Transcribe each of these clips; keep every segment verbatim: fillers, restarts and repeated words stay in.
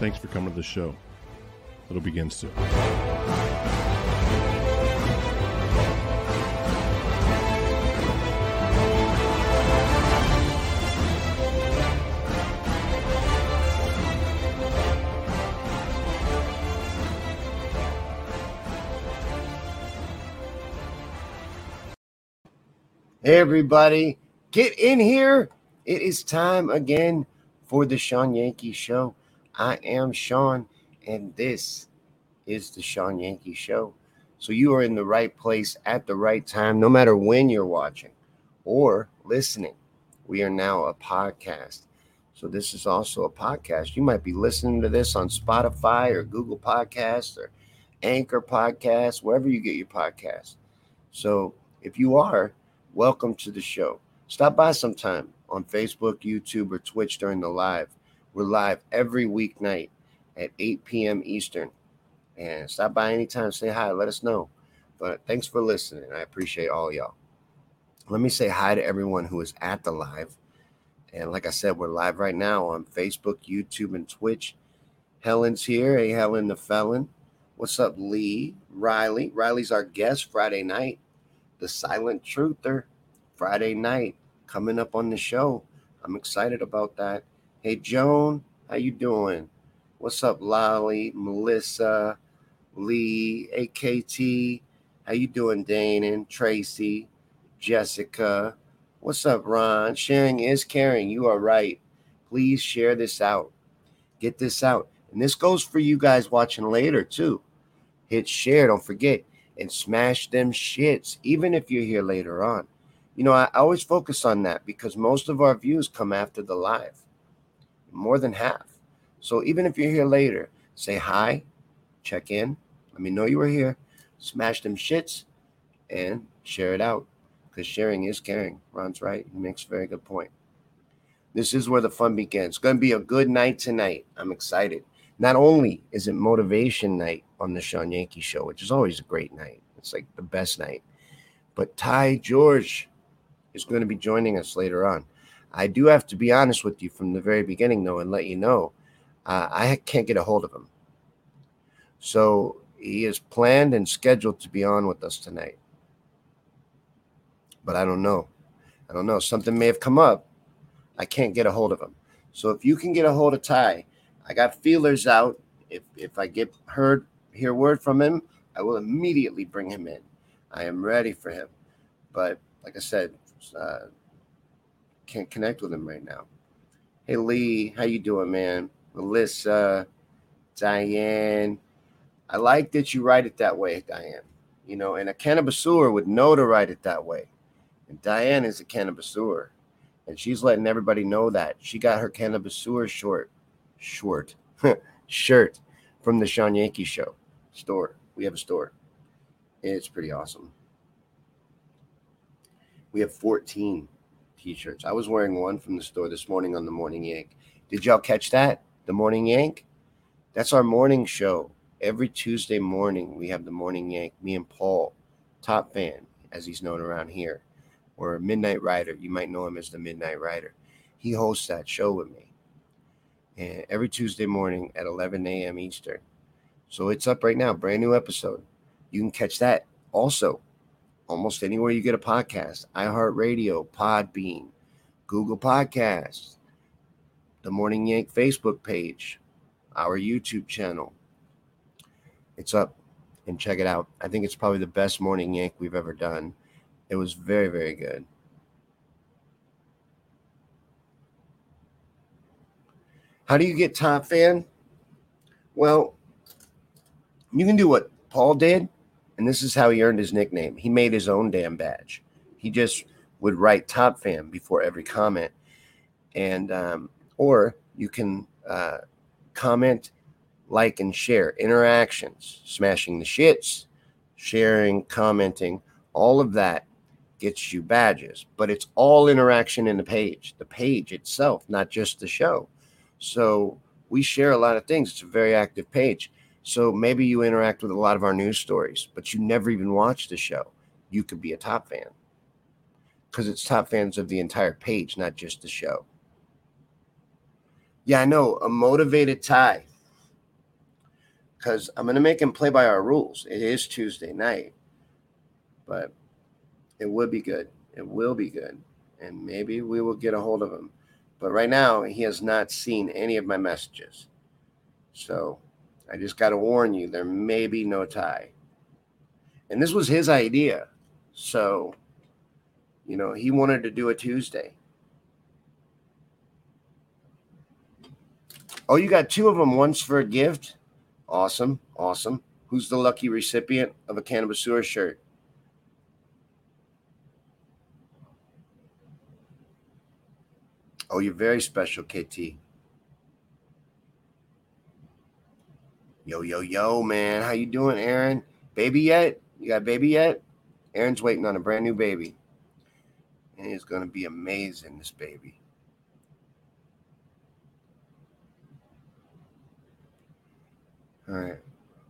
Thanks for coming to the show. It'll begin soon. Hey, everybody, get in here. It is time again for the Sean Yankey Show. I am Sean, and this is the Sean Yankey Show. So you are in the right place at the right time, no matter when you're watching or listening. We are now a podcast. So this is also a podcast. You might be listening to this on Spotify or Google Podcasts or Anchor Podcasts, wherever you get your podcasts. So if you are, welcome to the show. Stop by sometime on Facebook, YouTube, or Twitch during the live. We're live every weeknight at eight p.m. Eastern. And stop by anytime. Say hi. Let us know. But thanks for listening. I appreciate all y'all. Let me say hi to everyone who is at the live. And like I said, we're live right now on Facebook, YouTube, and Twitch. Helen's here. Hey, Helen the Felon. What's up, Lee? Riley. Riley's our guest Friday night. The Silent Truther, Friday night, coming up on the show. I'm excited about that. Hey, Joan, how you doing? What's up, Lolly, Melissa, Lee, A K T? How you doing, Dana, Tracy, Jessica? What's up, Ron? Sharing is caring. You are right. Please share this out. Get this out. And this goes for you guys watching later, too. Hit share. Don't forget. And smash them shits, even if you're here later on. You know, I always focus on that because most of our views come after the live. More than half. So even if you're here later, say hi, check in, let me know you were here, smash them shits, and share it out. Because sharing is caring. Ron's right. He makes a very good point. This is where the fun begins. It's going to be a good night tonight. I'm excited. Not only is it motivation night on the Sean Yankee Show, which is always a great night. It's like the best night. But Ty George is going to be joining us later on. I do have to be honest with you from the very beginning, though, and let you know, uh, I can't get a hold of him. So he is planned and scheduled to be on with us tonight. But I don't know. I don't know. Something may have come up. I can't get a hold of him. So if you can get a hold of Ty, I got feelers out. If if I get heard hear word from him, I will immediately bring him in. I am ready for him. But like I said, uh, can't connect with him right now. Hey, Lee, how you doing, man? Melissa, Diane. I like that you write it that way, Diane. You know, and a cannabisaur would know to write it that way. And Diane is a cannabisaur. And she's letting everybody know that. She got her cannabisaur short. Short shirt from the Sean Yankee Show store. We have a store. It's pretty awesome. We have fourteen t-shirts. I was wearing one from the store this morning on the Morning Yank. Did y'all catch that? The Morning Yank? That's our morning show. Every Tuesday morning, we have the Morning Yank, me and Paul, Top Fan, as he's known around here, or Midnight Rider. You might know him as the Midnight Rider. He hosts that show with me. And every Tuesday morning at eleven a.m. Eastern. So it's up right now, brand new episode. You can catch that also almost anywhere you get a podcast. iHeartRadio, Podbean, Google Podcasts, the Morning Yank Facebook page, our YouTube channel. It's up, and check it out. I think it's probably the best Morning Yank we've ever done. It was very, very good. How do you get Top Fan? Well, you can do what Paul did, and this is how he earned his nickname. He made his own damn badge. He just would write Top Fan before every comment. And um, or you can uh, comment, like, and share. Interactions, smashing the shits, sharing, commenting, all of that gets you badges. But it's all interaction in the page, the page itself, not just the show. So we share a lot of things. It's a very active page. So maybe you interact with a lot of our news stories, but you never even watch the show. You could be a Top Fan because it's Top Fans of the entire page, not just the show. Yeah, I know, a motivated Ty. Because I'm going to make him play by our rules. It is Tuesday night, but it would be good. It will be good, and maybe we will get a hold of him. But right now, he has not seen any of my messages. So I just got to warn you, there may be no tie. And this was his idea. So, you know, he wanted to do a Tuesday. Oh, you got two of them, once for a gift? Awesome. Awesome. Who's the lucky recipient of a Cannabiseura shirt? Oh, you're very special, K T. Yo, yo, yo, man. How you doing, Aaron? Baby yet? You got a baby yet? Aaron's waiting on a brand new baby. And it's going to be amazing, this baby. All right.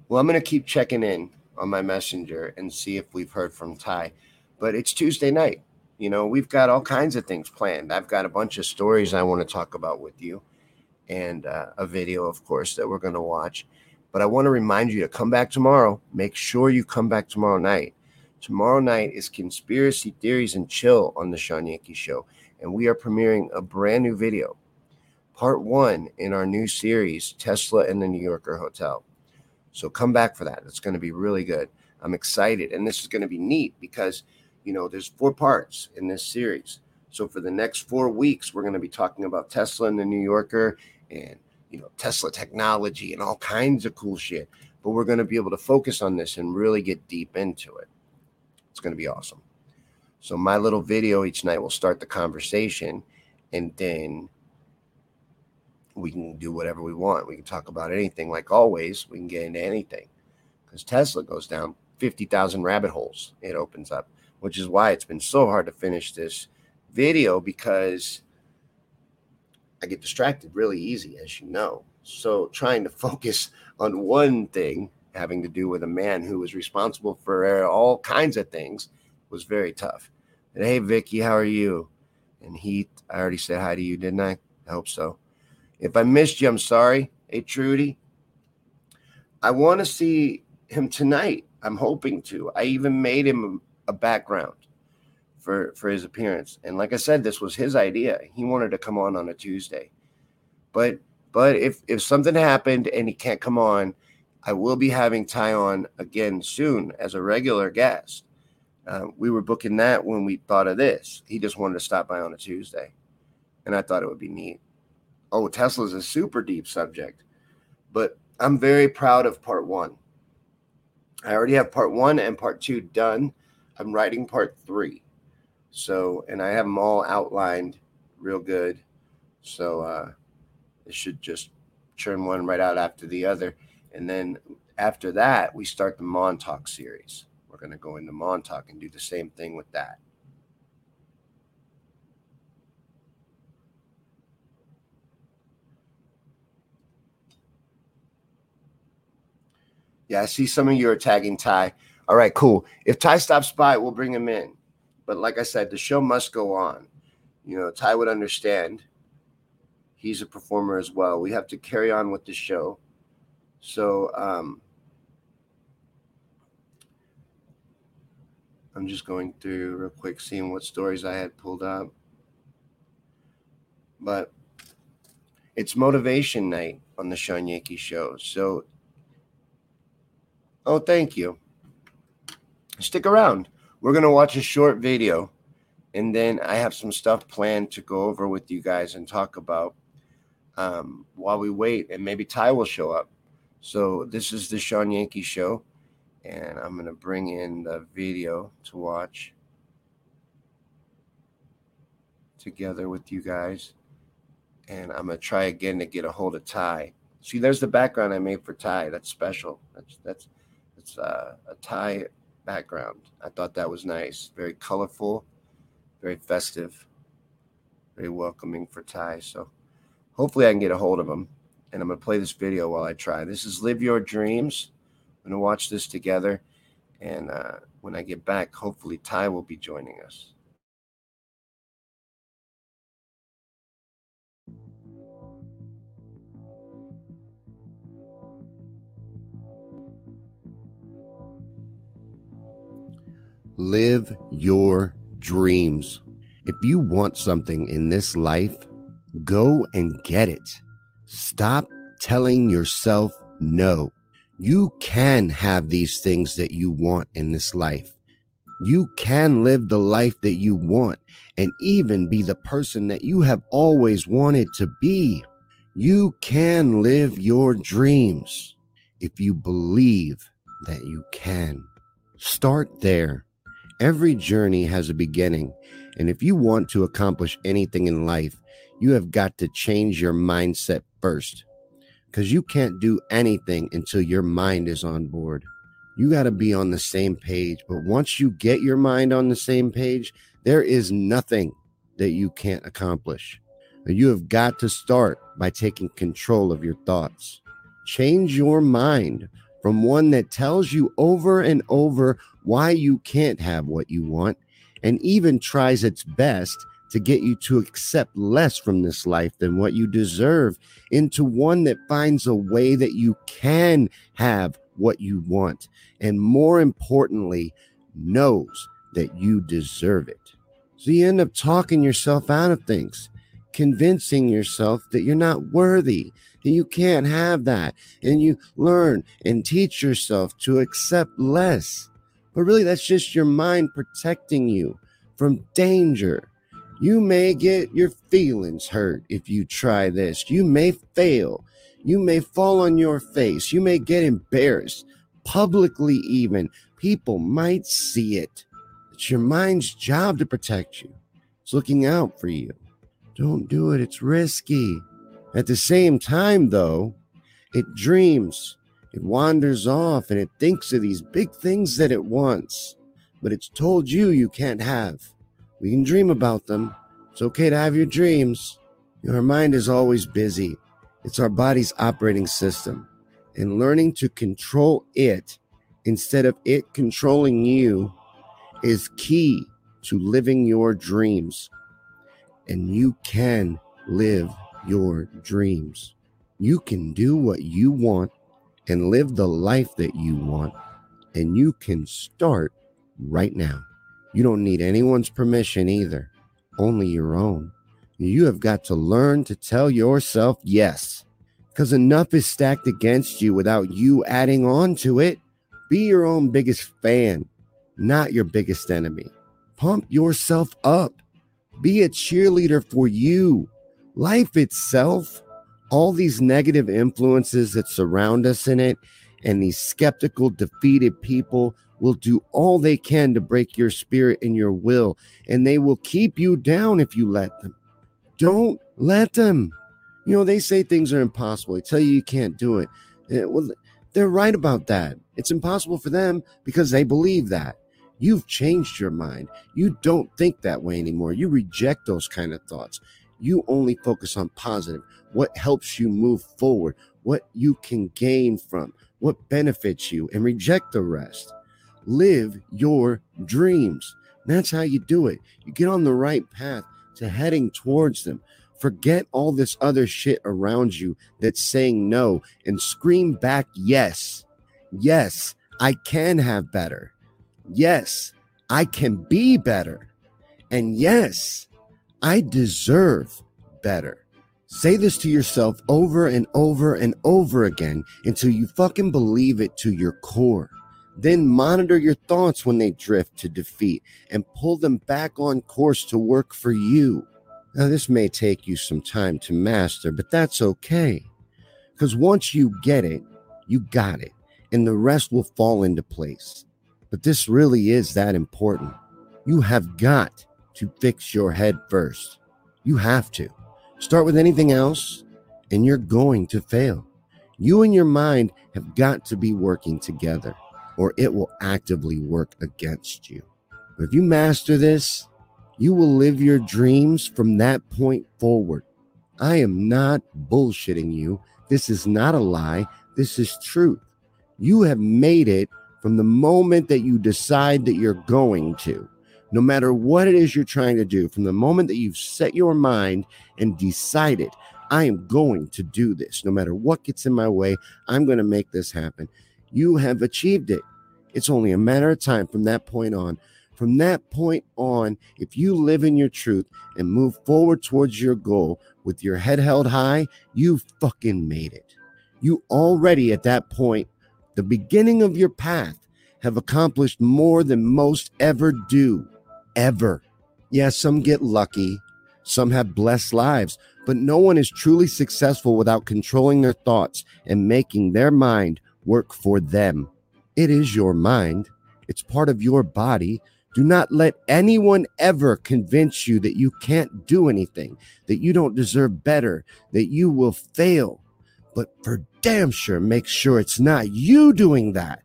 Well, I'm going to keep checking in on my messenger and see if we've heard from Ty. But it's Tuesday night. You know, we've got all kinds of things planned. I've got a bunch of stories I want to talk about with you, and uh, a video, of course, that we're going to watch. But I want to remind you to come back tomorrow. Make sure you come back tomorrow night. Tomorrow night is Conspiracy Theories and Chill on the Sean Yankey Show. And we are premiering a brand new video. Part one in our new series, Tesla and the New Yorker Hotel. So come back for that. It's going to be really good. I'm excited. And this is going to be neat because, you know, there's four parts in this series. So for the next four weeks, we're going to be talking about Tesla and the New Yorker and, you know, Tesla technology and all kinds of cool shit. But we're going to be able to focus on this and really get deep into it. It's going to be awesome. So my little video each night will start the conversation, and then we can do whatever we want. We can talk about anything. Like always, we can get into anything. Because Tesla goes down fifty thousand rabbit holes. It opens up, which is why it's been so hard to finish this video, because I get distracted really easy, as you know. So trying to focus on one thing having to do with a man who was responsible for all kinds of things was very tough. And hey, Vicky, how are you? And Heath, I already said hi to you, didn't I? I hope so. If I missed you, I'm sorry. Hey, Trudy. I want to see him tonight. I'm hoping to. I even made him a background for, for his appearance. And like I said, this was his idea. He wanted to come on on a Tuesday. But but if, if something happened and he can't come on, I will be having Ty on again soon as a regular guest. Uh, we were booking that when we thought of this. He just wanted to stop by on a Tuesday. And I thought it would be neat. Oh, Tesla's a super deep subject, but I'm very proud of part one. I already have part one and part two done. I'm writing part three. So, and I have them all outlined real good. So uh, it should just churn one right out after the other. And then after that, we start the Montauk series. We're going to go into Montauk and do the same thing with that. Yeah, I see some of you are tagging Ty. All right, cool. If Ty stops by, we'll bring him in. But like I said, the show must go on. You know, Ty would understand. He's a performer as well. We have to carry on with the show. So um, I'm just going through real quick, seeing what stories I had pulled up. But it's motivation night on the Sean Yankey show. So, oh, thank you. Stick around. We're going to watch a short video. And then I have some stuff planned to go over with you guys and talk about um, while we wait. And maybe Ty will show up. So this is the Sean Yankee show. And I'm going to bring in the video to watch together with you guys. And I'm going to try again to get a hold of Ty. See, there's the background I made for Ty. That's special. That's that's, that's uh, a Ty background. I thought that was nice. Very colorful. Very festive, very welcoming for Ty. So hopefully I can get a hold of him. And I'm going to play this video while I try. This is Live Your Dreams. I'm going to watch this together. And uh, when I get back, hopefully Ty will be joining us. Live Your Dreams. If you want something in this life, go and get it. Stop telling yourself no. You can have these things that you want in this life. You can live the life that you want and even be the person that you have always wanted to be. You can live your dreams if you believe that you can. Start there. Every journey has a beginning, and if you want to accomplish anything in life, you have got to change your mindset first, because you can't do anything until your mind is on board. You got to be on the same page, but once you get your mind on the same page, there is nothing that you can't accomplish. You have got to start by taking control of your thoughts. Change your mind from one that tells you over and over why you can't have what you want, and even tries its best to get you to accept less from this life than what you deserve, into one that finds a way that you can have what you want, and more importantly, knows that you deserve it. So you end up talking yourself out of things, convincing yourself that you're not worthy, that you can't have that, and you learn and teach yourself to accept less. But really, that's just your mind protecting you from danger. You may get your feelings hurt if you try this. You may fail. You may fall on your face. You may get embarrassed publicly even. People might see it. It's your mind's job to protect you. It's looking out for you. Don't do it. It's risky. At the same time, though, it dreams. It wanders off and it thinks of these big things that it wants, but it's told you you can't have. We can dream about them. It's okay to have your dreams. Our mind is always busy. It's our body's operating system. And learning to control it instead of it controlling you is key to living your dreams. And you can live your dreams. You can do what you want and live the life that you want, and you can start right now. You don't need anyone's permission either, only your own. You have got to learn to tell yourself yes, because enough is stacked against you without you adding on to it. Be your own biggest fan, not your biggest enemy. Pump yourself up. Be a cheerleader for you. Life itself, all these negative influences that surround us in it, and these skeptical, defeated people will do all they can to break your spirit and your will, and they will keep you down if you let them. Don't let them. You know, they say things are impossible. They tell you you can't do it. Well, they're right about that. It's impossible for them because they believe that. You've changed your mind. You don't think that way anymore. You reject those kind of thoughts. You only focus on positive, what helps you move forward, what you can gain from, what benefits you and reject the rest. Live your dreams. That's how you do it. You get on the right path to heading towards them. Forget all this other shit around you that's saying no and scream back, yes. Yes, I can have better. Yes, I can be better. And yes, I deserve better. Say this to yourself over and over and over again until you fucking believe it to your core. Then monitor your thoughts when they drift to defeat and pull them back on course to work for you. Now, this may take you some time to master, but that's okay. Because once you get it, you got it, and the rest will fall into place. But this really is that important. You have got to fix your head first. You have to. Start with anything else, and you're going to fail. You and your mind have got to be working together, or it will actively work against you. But if you master this, you will live your dreams from that point forward. I am not bullshitting you. This is not a lie. This is truth. You have made it from the moment that you decide that you're going to. No matter what it is you're trying to do, from the moment that you've set your mind and decided, I am going to do this. No matter what gets in my way, I'm going to make this happen. You have achieved it. It's only a matter of time from that point on. From that point on, if you live in your truth and move forward towards your goal with your head held high, you fucking made it. You already at that point, the beginning of your path, have accomplished more than most ever do, ever. Yeah, some get lucky, some have blessed lives, but no one is truly successful without controlling their thoughts and making their mind work for them. It is your mind. It's part of your body. Do not let anyone ever convince you that you can't do anything, that you don't deserve better, that you will fail. But for damn sure, make sure it's not you doing that.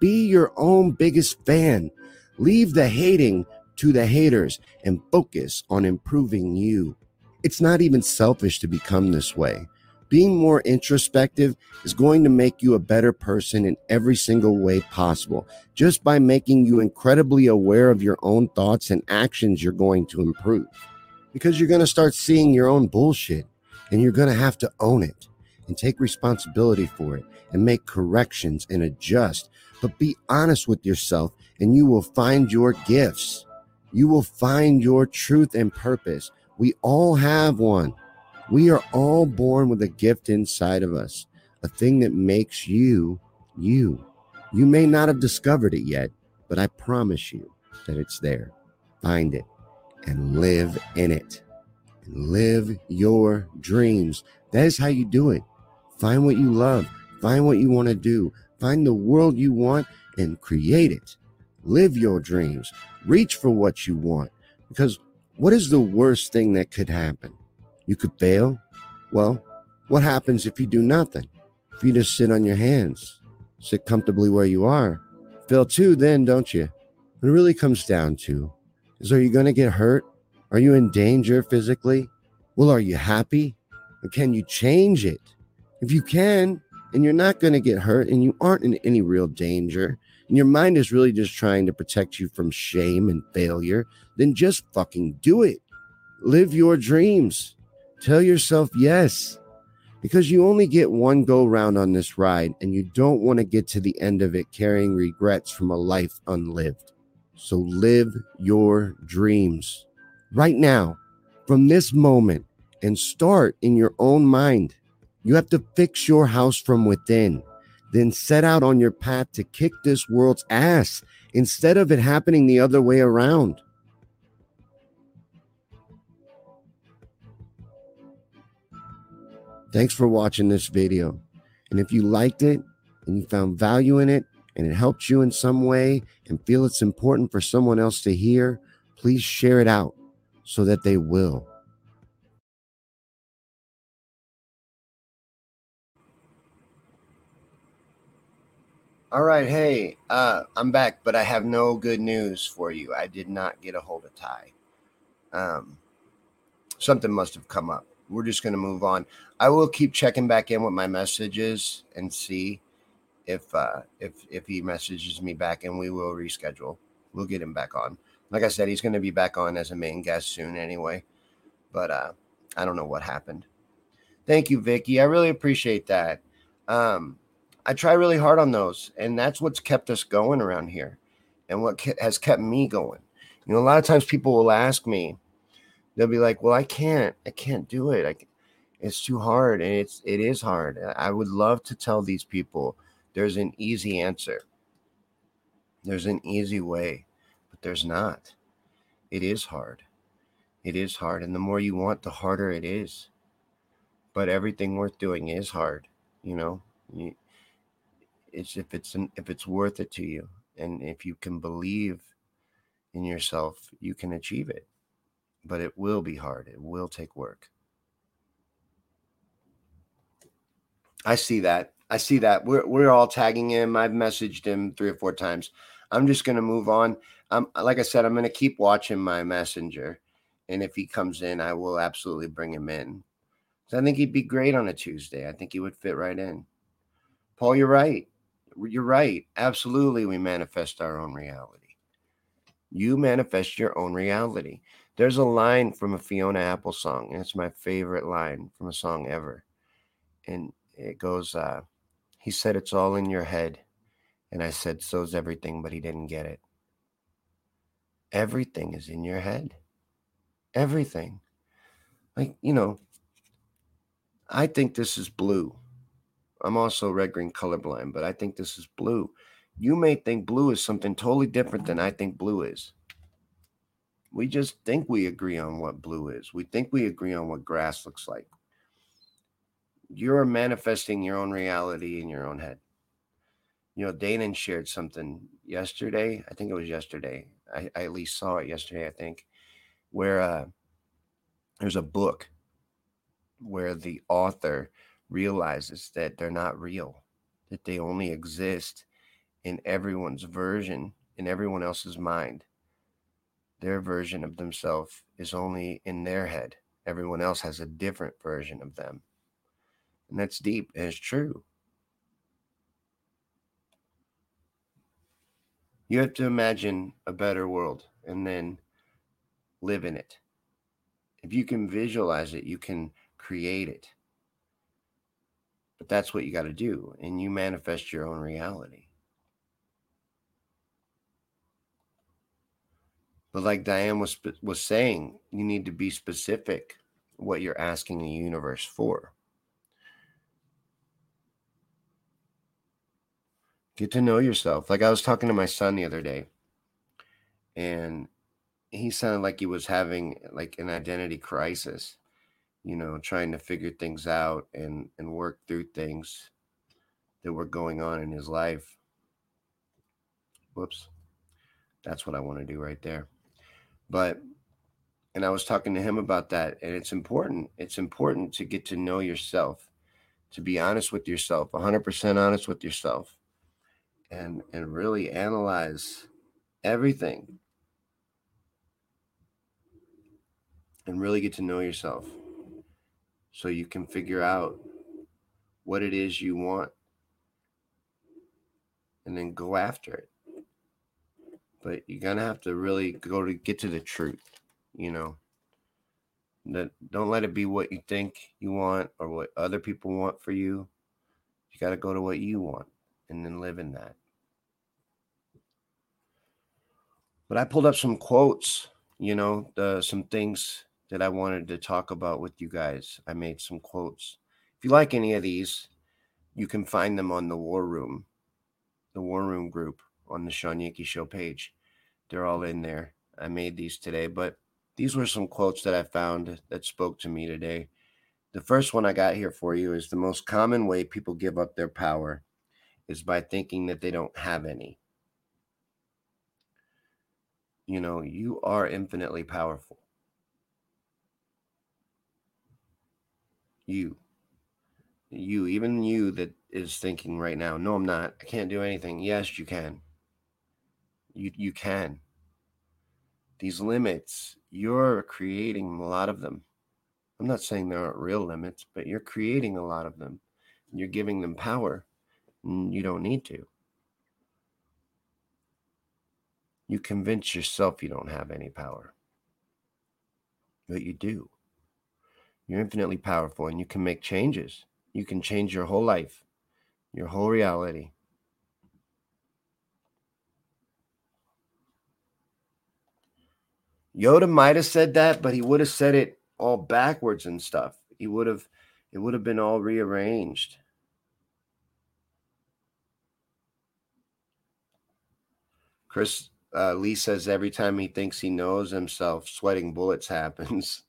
Be your own biggest fan. Leave the hating to the haters and focus on improving you. It's not even selfish to become this way. Being more introspective is going to make you a better person in every single way possible. Just by making you incredibly aware of your own thoughts and actions, you're going to improve. Because you're going to start seeing your own bullshit, and you're going to have to own it and take responsibility for it and make corrections and adjust. But be honest with yourself, and you will find your gifts. You will find your truth and purpose. We all have one. We are all born with a gift inside of us, a thing that makes you, you. You may not have discovered it yet, but I promise you that it's there. Find it and live in it. And live your dreams. That is how you do it. Find what you love. Find what you want to do. Find the world you want and create it. Live your dreams. Reach for what you want. Because what is the worst thing that could happen? You could fail. Well, what happens if you do nothing? If you just sit on your hands, sit comfortably where you are, fail too then, don't you? What it really comes down to is, are you going to get hurt? Are you in danger physically? Well, are you happy? Or can you change it? If you can, and you're not going to get hurt, and you aren't in any real danger, and your mind is really just trying to protect you from shame and failure, then just fucking do it. Live your dreams. Tell yourself yes, because you only get one go round on this ride, and you don't want to get to the end of it carrying regrets from a life unlived. So live your dreams right now, from this moment, and start in your own mind. You have to fix your house from within, then set out on your path to kick this world's ass instead of it happening the other way around. Thanks for watching this video. And if you liked it and you found value in it and it helped you in some way and feel it's important for someone else to hear, please share it out so that they will. All right. Hey, uh, I'm back, but I have no good news for you. I did not get a hold of Ty. Um, something must have come up. We're just going to move on. I will keep checking back in with my messages and see if uh, if if he messages me back, and we will reschedule. We'll get him back on. Like I said, he's going to be back on as a main guest soon anyway. But uh, I don't know what happened. Thank you, Vicky. I really appreciate that. Um, I try really hard on those, and that's what's kept us going around here, and what ke- has kept me going. You know, a lot of times people will ask me, they'll be like, "Well, I can't, I can't do it. I, it's too hard," and it's it is hard. I would love to tell these people there's an easy answer, there's an easy way, but there's not. It is hard. It is hard, and the more you want, the harder it is. But everything worth doing is hard, you know. You, it's if it's an, if it's worth it to you, and if you can believe in yourself, you can achieve it. But it will be hard. It will take work. I see that. I see that. We're we're all tagging him. I've messaged him three or four times. I'm just gonna move on. Um, like I said, I'm gonna keep watching my messenger, and if he comes in, I will absolutely bring him in. So I think he'd be great on a Tuesday. I think he would fit right in. Paul, you're right. You're right. Absolutely, we manifest our own reality. You manifest your own reality. There's a line from a Fiona Apple song, and it's my favorite line from a song ever. And it goes, uh, he said, "It's all in your head." And I said, "So's everything," but he didn't get it. Everything is in your head. Everything. Like, you know, I think this is blue. I'm also red, green, colorblind, but I think this is blue. You may think blue is something totally different than I think blue is. We just think we agree on what blue is. We think we agree on what grass looks like. You're manifesting your own reality in your own head. You know, Dana shared something yesterday. I think it was yesterday. I, I at least saw it yesterday, I think, where uh, there's a book where the author realizes that they're not real, that they only exist in everyone's version, in everyone else's mind. Their version of themselves is only in their head. Everyone else has a different version of them. And that's deep, and it's true. You have to imagine a better world and then live in it. If you can visualize it, you can create it. But that's what you got to do, and you manifest your own reality. But like Diane was was saying, you need to be specific what you're asking the universe for. Get to know yourself. Like I was talking to my son the other day, and he sounded like he was having like an identity crisis, you know, trying to figure things out and, and work through things that were going on in his life. Whoops. That's what I want to do right there. But, and I was talking to him about that, and it's important. It's important to get to know yourself, to be honest with yourself, one hundred percent honest with yourself, and, and really analyze everything and really get to know yourself so you can figure out what it is you want and then go after it. But you're going to have to really go to get to the truth, you know. That don't let it be what you think you want or what other people want for you. You got to go to what you want and then live in that. But I pulled up some quotes, you know, the, some things that I wanted to talk about with you guys. I made some quotes. If you like any of these, you can find them on the War Room, the War Room group on the Sean Yankey Show page. They're all in there. I made these today, but these were some quotes that I found that spoke to me today. The first one I got here for you is, the most common way people give up their power is by thinking that they don't have any. You know, you are infinitely powerful. You. You, even you that is thinking right now, "No, I'm not. I can't do anything." Yes, you can. You you can. These limits, you're creating a lot of them. I'm not saying there aren't real limits, but you're creating a lot of them. You're giving them power. You don't need to. You convince yourself you don't have any power. But you do. You're infinitely powerful and you can make changes. You can change your whole life, your whole reality. Yoda might have said that, but he would have said it all backwards and stuff. He would have, it would have been all rearranged. Chris uh, Lee says every time he thinks he knows himself, sweating bullets happens.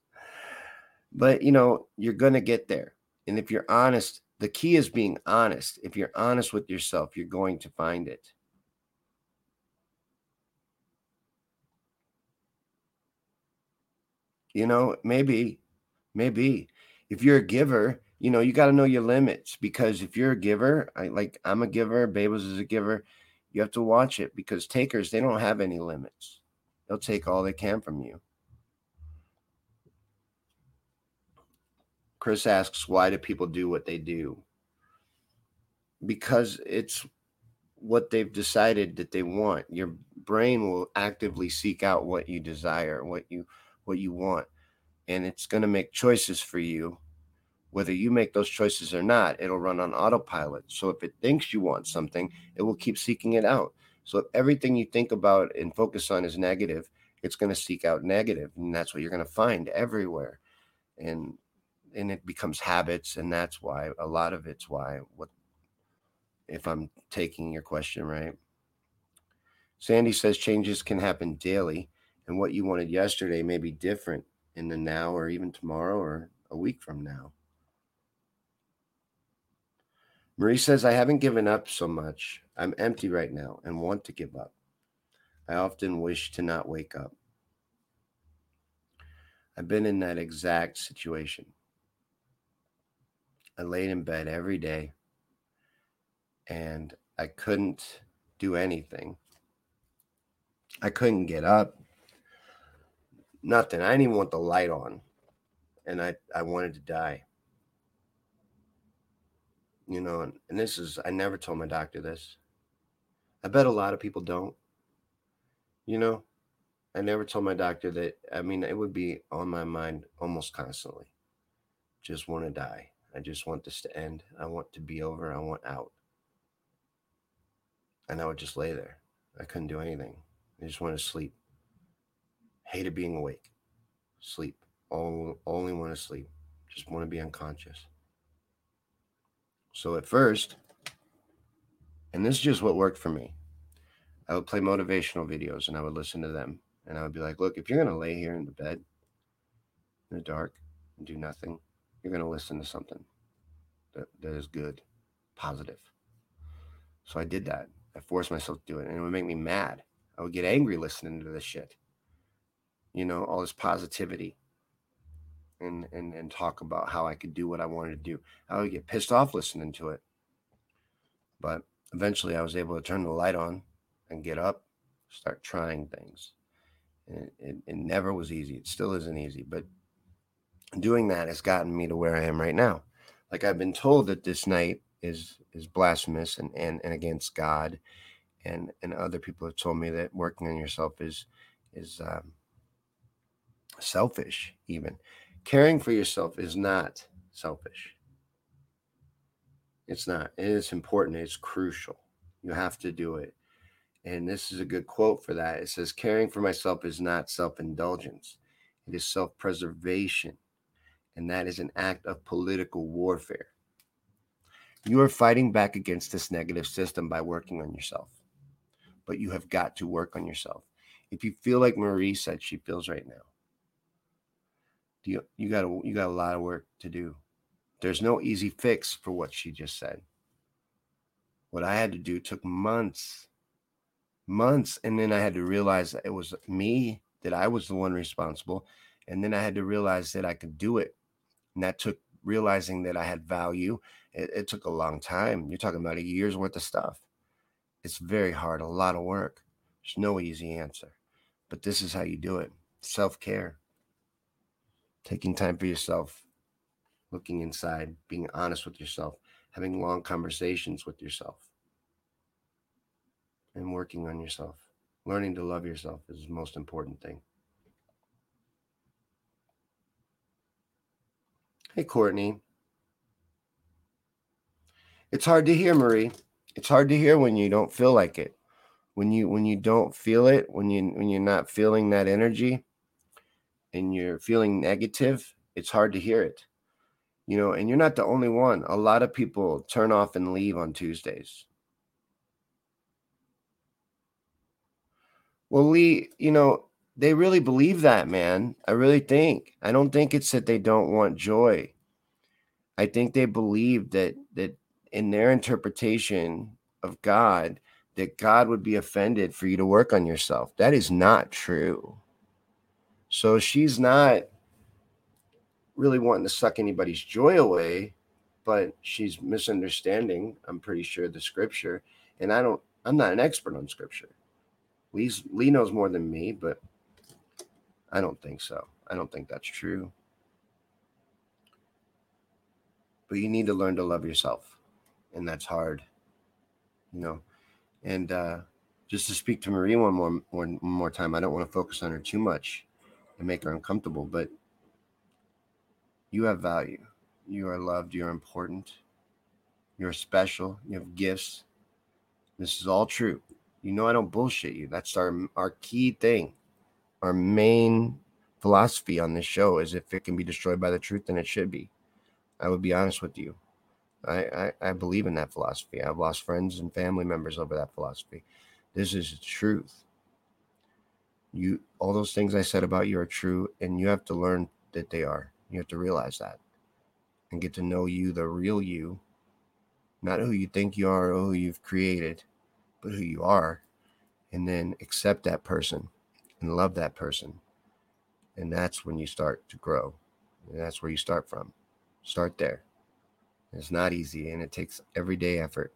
But, you know, you're going to get there. And if you're honest, the key is being honest. If you're honest with yourself, you're going to find it. You know, maybe, maybe if you're a giver, you know, you got to know your limits, because if you're a giver, I, like I'm a giver, Babels is a giver, you have to watch it, because takers, they don't have any limits. They'll take all they can from you. Chris asks, why do people do what they do? Because it's what they've decided that they want. Your brain will actively seek out what you desire, what you what you want. And it's going to make choices for you. Whether you make those choices or not, it'll run on autopilot. So if it thinks you want something, it will keep seeking it out. So if everything you think about and focus on is negative, it's going to seek out negative. And that's what you're going to find everywhere. And and it becomes habits. And that's why a lot of it's why, what if I'm taking your question right. Sandy says changes can happen daily. And what you wanted yesterday may be different in the now, or even tomorrow, or a week from now. Marie says, I haven't given up so much. I'm empty right now and want to give up. I often wish to not wake up. I've been in that exact situation. I laid in bed every day and I couldn't do anything. I couldn't get up. Nothing. I didn't even want the light on. And I, I wanted to die. You know, and, and this is, I never told my doctor this. I bet a lot of people don't. You know, I never told my doctor that. I mean, it would be on my mind almost constantly. Just want to die. I just want this to end. I want to be over. I want out. And I would just lay there. I couldn't do anything. I just want to sleep. Hated being awake. Sleep. All, only want to sleep. Just want to be unconscious. So at first, and this is just what worked for me, I would play motivational videos and I would listen to them. And I would be like, look, if you're going to lay here in the bed, in the dark, and do nothing, you're going to listen to something that, that is good, positive. So I did that. I forced myself to do it. And it would make me mad. I would get angry listening to this shit. You know, all this positivity. And, and and talk about how I could do what I wanted to do. I would get pissed off listening to it. But eventually I was able to turn the light on and get up, start trying things. And it, it, it never was easy. It still isn't easy. But doing that has gotten me to where I am right now. Like, I've been told that this night is is blasphemous and, and, and against God. And and other people have told me that working on yourself is is um, selfish even. Caring for yourself is not selfish. It's not. It is important. It's crucial. You have to do it. And this is a good quote for that. It says, caring for myself is not self-indulgence. It is self-preservation. And that is an act of political warfare. You are fighting back against this negative system by working on yourself. But you have got to work on yourself. If you feel like Marie said she feels right now, You, you got you got a lot of work to do. There's no easy fix for what she just said. What I had to do took months, months. And then I had to realize that it was me, that I was the one responsible. And then I had to realize that I could do it. And that took realizing that I had value. It, it took a long time. You're talking about a year's worth of stuff. It's very hard, a lot of work. There's no easy answer. But this is how you do it. Self-care. Taking time for yourself, looking inside, being honest with yourself, having long conversations with yourself and working on yourself. Learning to love yourself is the most important thing. Hey, Courtney. It's hard to hear, Marie. It's hard to hear when you don't feel like it. When you when you don't feel it, when you when you're not feeling that energy and you're feeling negative, it's hard to hear it. You know, and you're not the only one. A lot of people turn off and leave on Tuesdays. Well, Lee, you know, they really believe that, man. I really think. I don't think it's that they don't want joy. I think they believe that that in their interpretation of God, that God would be offended for you to work on yourself. That is not true. So she's not really wanting to suck anybody's joy away, but she's misunderstanding, I'm pretty sure, the scripture. And I don't, I'm not an expert on scripture. Lee's, Lee knows more than me, but I don't think so. I don't think that's true. But you need to learn to love yourself. And that's hard, you know. And uh, just to speak to Marie one more, one more time, I don't want to focus on her too much and make her uncomfortable, but you have value. You are loved. You're important. You're special. You have gifts. This is all true. You know I don't bullshit you. That's our our key thing. Our main philosophy on this show is if it can be destroyed by the truth, then it should be. I would be honest with you. I, I, I believe in that philosophy. I've lost friends and family members over that philosophy. This is the truth. You, all those things I said about you are true, and you have to learn that they are. You have to realize that and get to know you, the real you, not who you think you are or who you've created, but who you are, and then accept that person and love that person. And that's when you start to grow. And that's where you start from. Start there. It's not easy, and it takes everyday effort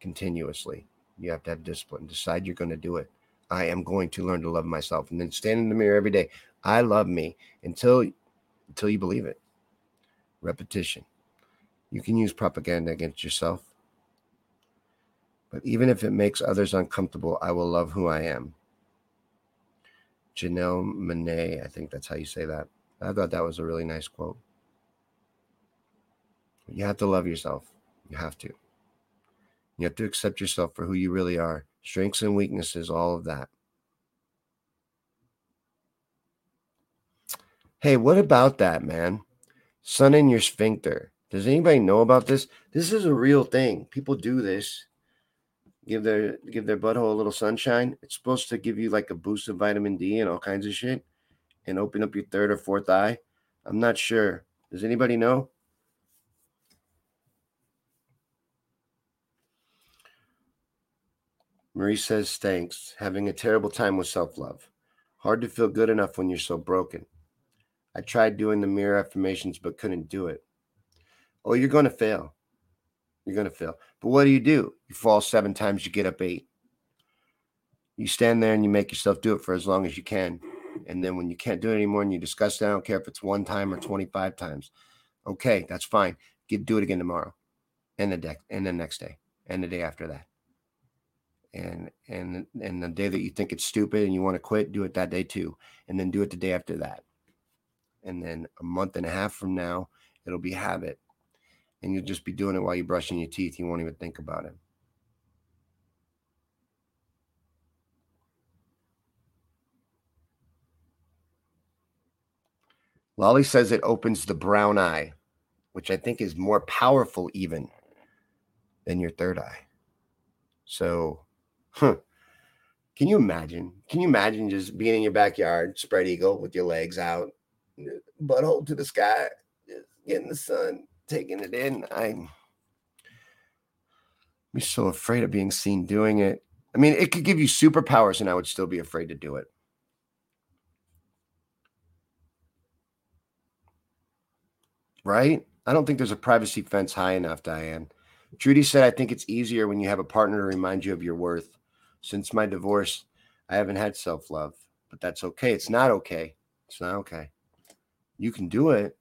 continuously. You have to have discipline. Decide you're going to do it. I am going to learn to love myself, and then stand in the mirror every day. I love me until until you believe it. Repetition. You can use propaganda against yourself, but even if it makes others uncomfortable, I will love who I am. Janelle Monáe, I think that's how you say that. I thought that was a really nice quote. You have to love yourself. You have to. You have to accept yourself for who you really are. Strengths and weaknesses, all of that. Hey, what about that, man? Sun in your sphincter. Does anybody know about this? This is a real thing. People do this. Give their give their butthole a little sunshine. It's supposed to give you like a boost of vitamin D and all kinds of shit. And open up your third or fourth eye. I'm not sure. Does anybody know? Marie says, thanks. Having a terrible time with self-love. Hard to feel good enough when you're so broken. I tried doing the mirror affirmations, but couldn't do it. Oh, you're going to fail. You're going to fail. But what do you do? You fall seven times, you get up eight. You stand there and you make yourself do it for as long as you can. And then when you can't do it anymore and you discuss it, I don't care if it's one time or twenty-five times. Okay, that's fine. Get, do it again tomorrow. And the, de- and the next day. And the day after that. And and and the day that you think it's stupid and you want to quit, do it that day too. And then do it the day after that. And then a month and a half from now, it'll be habit. And you'll just be doing it while you're brushing your teeth. You won't even think about it. Lolly says it opens the brown eye, which I think is more powerful even than your third eye. So, huh. Can you imagine? Can you imagine just being in your backyard, spread eagle with your legs out, butthole to the sky, getting the sun, taking it in? I'm, I'm so afraid of being seen doing it. I mean, it could give you superpowers and I would still be afraid to do it. Right? I don't think there's a privacy fence high enough, Diane. Trudy said, I think it's easier when you have a partner to remind you of your worth. Since my divorce, I haven't had self-love, but that's okay. It's not okay. It's not okay. You can do it.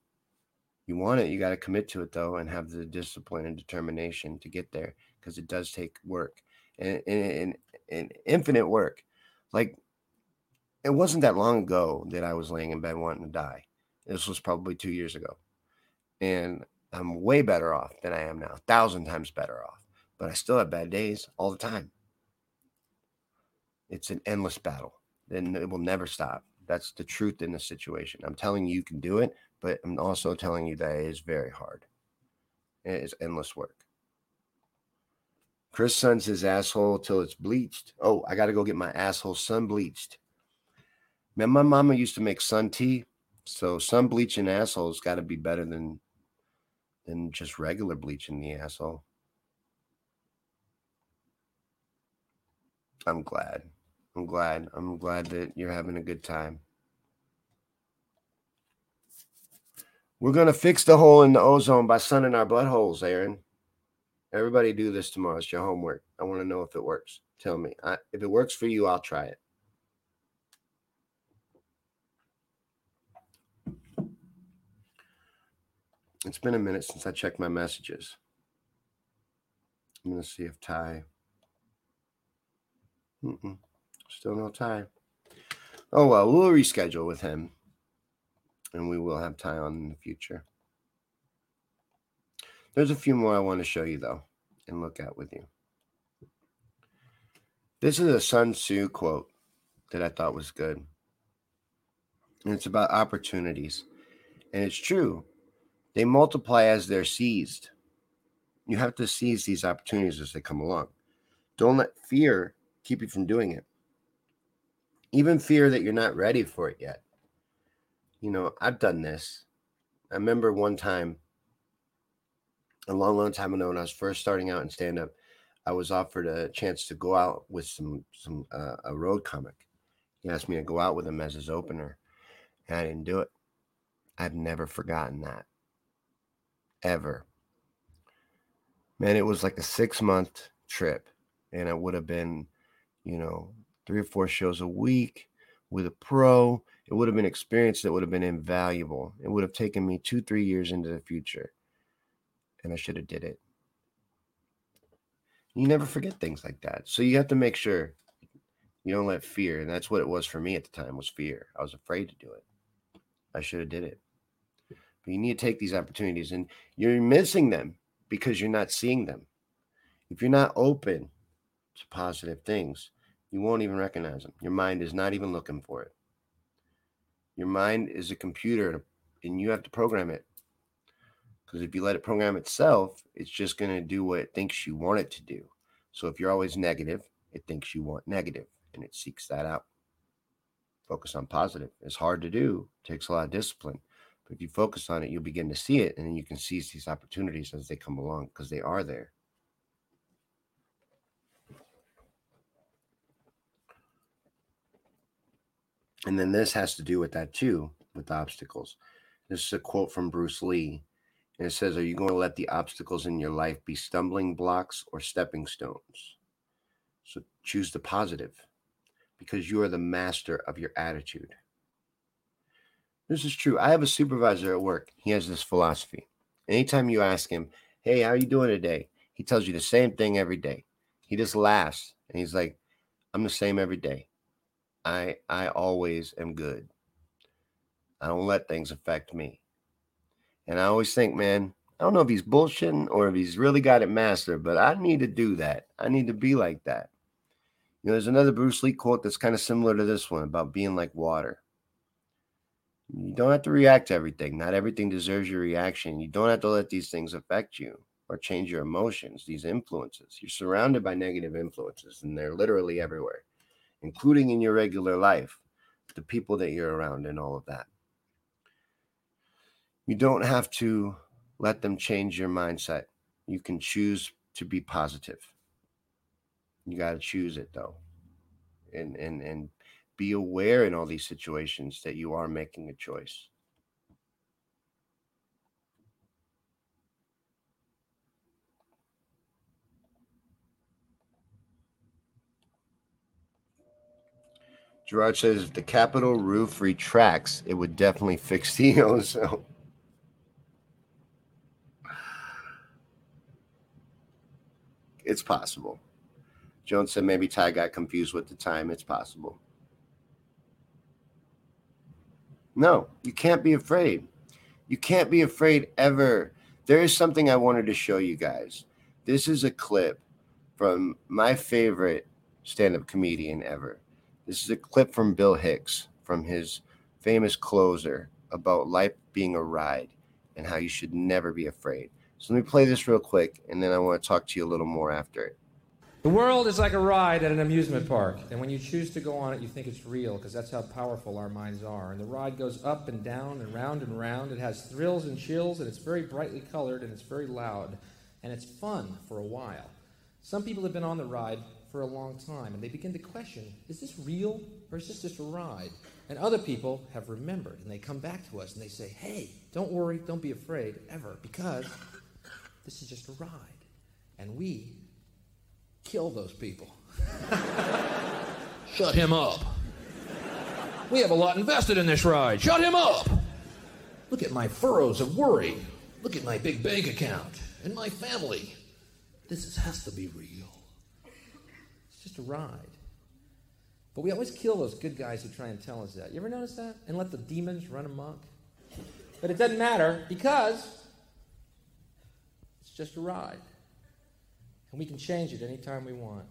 you want it, you got to commit to it, though, and have the discipline and determination to get there, because it does take work and, and, and infinite work. Like, it wasn't that long ago that I was laying in bed wanting to die. This was probably two years ago. And I'm way better off than I am now, a thousand times better off. But I still have bad days all the time. It's an endless battle. Then it will never stop. That's the truth in this situation. I'm telling you, you can do it, but I'm also telling you that it is very hard. It is endless work. Chris suns his asshole till it's bleached. Oh, I got to go get my asshole sun bleached. Man, my mama used to make sun tea. So sun bleaching assholes got to be better than, than just regular bleaching the asshole. I'm glad. I'm glad. I'm glad that you're having a good time. We're going to fix the hole in the ozone by sunning our buttholes, Aaron. Everybody do this tomorrow. It's your homework. I want to know if it works. Tell me. I, if it works for you, I'll try it. It's been a minute since I checked my messages. I'm going to see if Ty... Mm-mm. Still no Ty. Oh, well, we'll reschedule with him. And we will have Ty on in the future. There's a few more I want to show you, though, and look at with you. This is a Sun Tzu quote that I thought was good. And it's about opportunities. And it's true. They multiply as they're seized. You have to seize these opportunities as they come along. Don't let fear keep you from doing it. Even fear that you're not ready for it yet. You know, I've done this. I remember one time, a long, long time ago, when I was first starting out in stand-up, I was offered a chance to go out with some, some uh, a road comic. He asked me to go out with him as his opener, and I didn't do it. I've never forgotten that. Ever. Man, it was like a six-month trip, and it would have been, you know, three or four shows a week with a pro. It would have been experience that would have been invaluable. It would have taken me two, three years into the future. And I should have did it. You never forget things like that. So you have to make sure you don't let fear. And that's what it was for me at the time, was fear. I was afraid to do it. I should have did it. But you need to take these opportunities. And you're missing them because you're not seeing them. If you're not open to positive things, you won't even recognize them. Your mind is not even looking for it. Your mind is a computer, and you have to program it. Because if you let it program itself, it's just going to do what it thinks you want it to do. So if you're always negative, it thinks you want negative, and it seeks that out. Focus on positive. It's hard to do. It takes a lot of discipline. But if you focus on it, you'll begin to see it, and then you can seize these opportunities as they come along, because they are there. And then this has to do with that too, with obstacles. This is a quote from Bruce Lee. And it says, are you going to let the obstacles in your life be stumbling blocks or stepping stones? So choose the positive, because you are the master of your attitude. This is true. I have a supervisor at work. He has this philosophy. Anytime you ask him, hey, how are you doing today? He tells you the same thing every day. He just laughs. And he's like, I'm the same every day. I I always am good. I don't let things affect me. And I always think, man, I don't know if he's bullshitting or if he's really got it mastered, but I need to do that. I need to be like that. You know, there's another Bruce Lee quote that's kind of similar to this one about being like water. You don't have to react to everything. Not everything deserves your reaction. You don't have to let these things affect you or change your emotions, these influences. You're surrounded by negative influences, and they're literally everywhere, including in your regular life, the people that you're around and all of that. You don't have to let them change your mindset. You can choose to be positive. You got to choose it, though. And, and, and be aware in all these situations that you are making a choice. Gerard says, if the Capitol roof retracts, it would definitely fix the ozone. It's possible. Joan said maybe Ty got confused with the time. It's possible. No, you can't be afraid. You can't be afraid ever. There is something I wanted to show you guys. This is a clip from my favorite stand-up comedian ever. This is a clip from Bill Hicks, from his famous closer about life being a ride and how you should never be afraid. So let me play this real quick, and then I want to talk to you a little more after it. The world is like a ride at an amusement park, and when you choose to go on it, you think it's real, because that's how powerful our minds are. And the ride goes up and down and round and round. It has thrills and chills, and it's very brightly colored, and it's very loud, and it's fun for a while. Some people have been on the ride for a long time, and they begin to question, is this real, or is this just a ride? And other people have remembered, and they come back to us, and they say, hey, don't worry, don't be afraid, ever, because this is just a ride. And we kill those people. Shut him up. We have a lot invested in this ride. Shut him up. Look at my furrows of worry. Look at my big bank account and my family. This is, has to be real. It's just a ride. But we always kill those good guys who try and tell us that. You ever notice that? And let the demons run amok. But it doesn't matter, because it's just a ride. And we can change it anytime we want.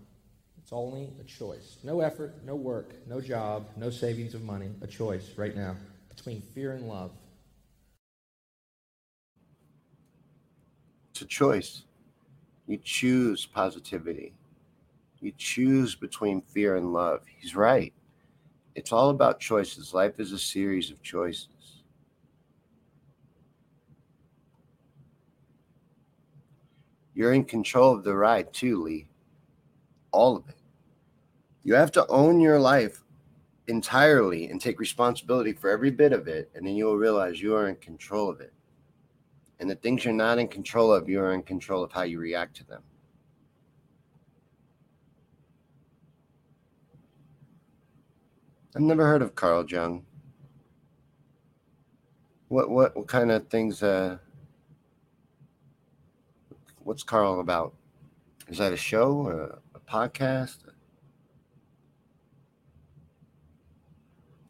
It's only a choice. No effort, no work, no job, no savings of money. A choice right now between fear and love. It's a choice. You choose positivity. You choose between fear and love. He's right. It's all about choices. Life is a series of choices. You're in control of the ride too, Lee. All of it. You have to own your life entirely and take responsibility for every bit of it, and then you'll realize you are in control of it. And the things you're not in control of, you are in control of how you react to them. I've never heard of Carl Jung. What what, what kind of things... Uh, What's Carl about? Is that a show or a podcast?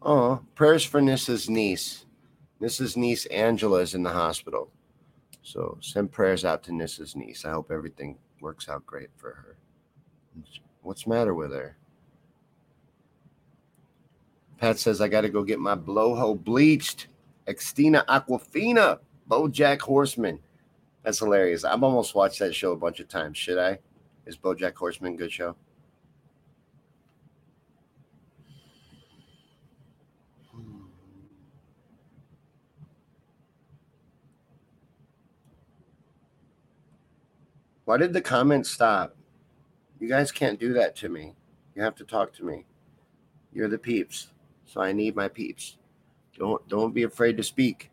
Oh, prayers for Nissa's niece. Nissa's niece, Angela, is in the hospital. So send prayers out to Nissa's niece. I hope everything works out great for her. What's the matter with her? Pat says, I got to go get my blowhole bleached. Extina Aquafina, BoJack Horseman. That's hilarious. I've almost watched that show a bunch of times. Should I? Is BoJack Horseman a good show? Why did the comments stop? You guys can't do that to me. You have to talk to me. You're the peeps, so I need my peeps. Don't don't be afraid to speak.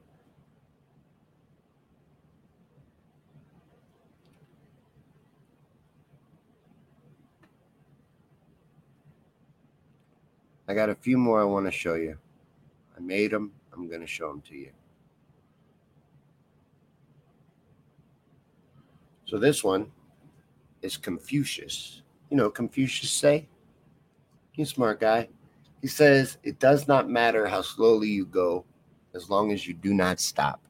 I got a few more I want to show you. I made them. I'm going to show them to you. So this one is Confucius. You know, Confucius say, he's a smart guy. He says, it does not matter how slowly you go as long as you do not stop.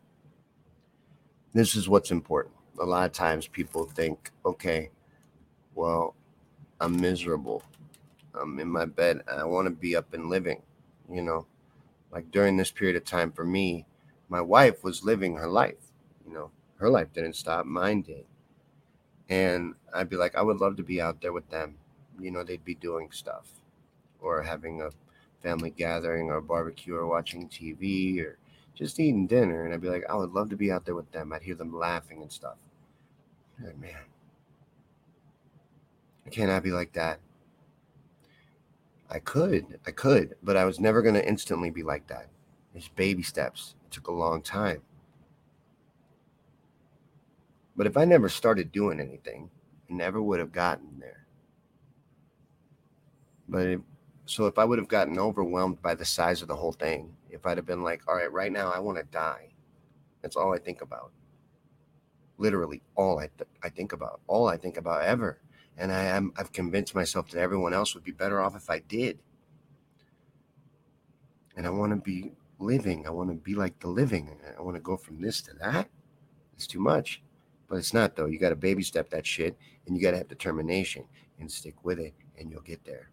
This is what's important. A lot of times people think, okay, well, I'm miserable. I'm in my bed. I want to be up and living, you know, like during this period of time for me, my wife was living her life, you know, her life didn't stop, mine did. And I'd be like, I would love to be out there with them. You know, they'd be doing stuff or having a family gathering or barbecue or watching T V or just eating dinner. And I'd be like, I would love to be out there with them. I'd hear them laughing and stuff. Like, man, I cannot be like that. I could, I could, but I was never going to instantly be like that. It's baby steps. It took a long time. But if I never started doing anything, I never would have gotten there. But if, so if I would have gotten overwhelmed by the size of the whole thing, if I'd have been like, all right, right now I want to die. That's all I think about. Literally all I, th- I think about, all I think about ever And I, I'm, I've convinced myself that everyone else would be better off if I did. And I want to be living. I want to be like the living. I want to go from this to that. It's too much. But it's not, though. You got to baby step that shit, and you got to have determination and stick with it, and you'll get there.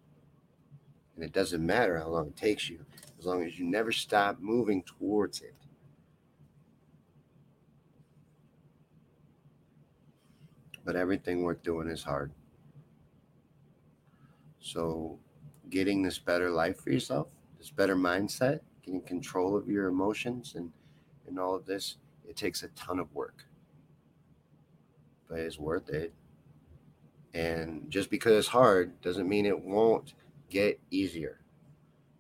And it doesn't matter how long it takes you, as long as you never stop moving towards it. But everything worth doing is hard. So getting this better life for yourself, this better mindset, getting control of your emotions and, and all of this, it takes a ton of work. But it's worth it. And just because it's hard doesn't mean it won't get easier.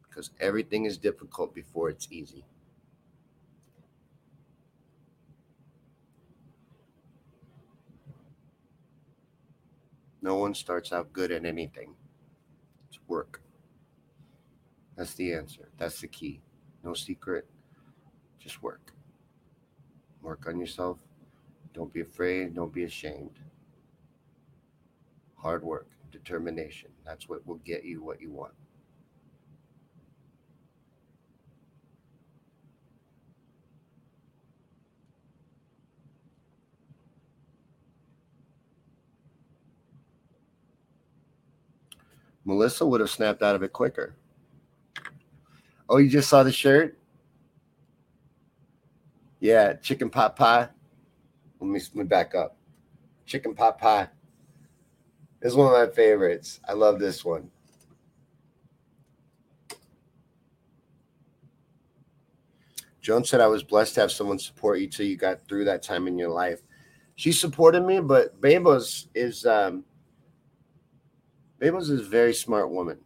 Because everything is difficult before it's easy. No one starts out good at anything. It's work. That's the answer. That's the key. No secret. Just work. Work on yourself. Don't be afraid. Don't be ashamed. Hard work. Determination. That's what will get you what you want. Melissa would have snapped out of it quicker. Oh, you just saw the shirt? Yeah, chicken pot pie. Let me, let me back up. Chicken pot pie. This is one of my favorites. I love this one. Joan said, I was blessed to have someone support you till you got through that time in your life. She supported me, but Babos is... Um, Babels is a very smart woman.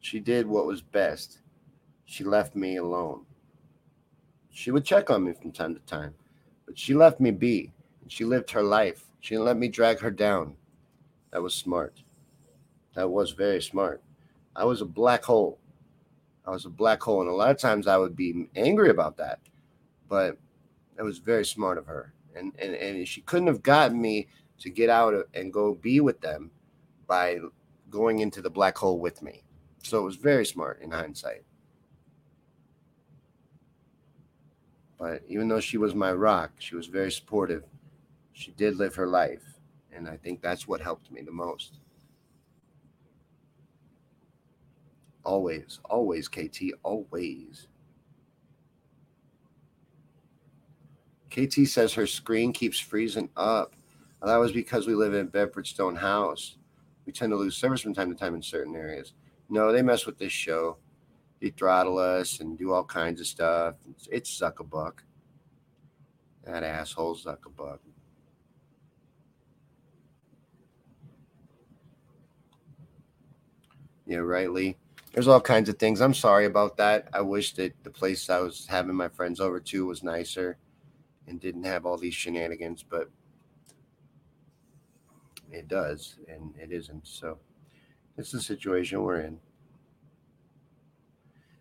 She did what was best. She left me alone. She would check on me from time to time, but she left me be. And she lived her life. She didn't let me drag her down. That was smart. That was very smart. I was a black hole. I was a black hole, and a lot of times I would be angry about that, but that was very smart of her. And, and, and she couldn't have gotten me to get out and go be with them by going into the black hole with me. So it was very smart in hindsight. But even though she was my rock, she was very supportive. She did live her life. And I think that's what helped me the most. Always, always, K T, always. K T says her screen keeps freezing up. Well, that was because we live in Bedford Stone House. We tend to lose service from time to time in certain areas. No, they mess with this show. They throttle us and do all kinds of stuff. It's, it's Zuckerbuck. That asshole Zuckerbuck. Yeah, right, Lee. There's all kinds of things. I'm sorry about that. I wish that the place I was having my friends over to was nicer and didn't have all these shenanigans, but it does, and it isn't. So it's the situation we're in.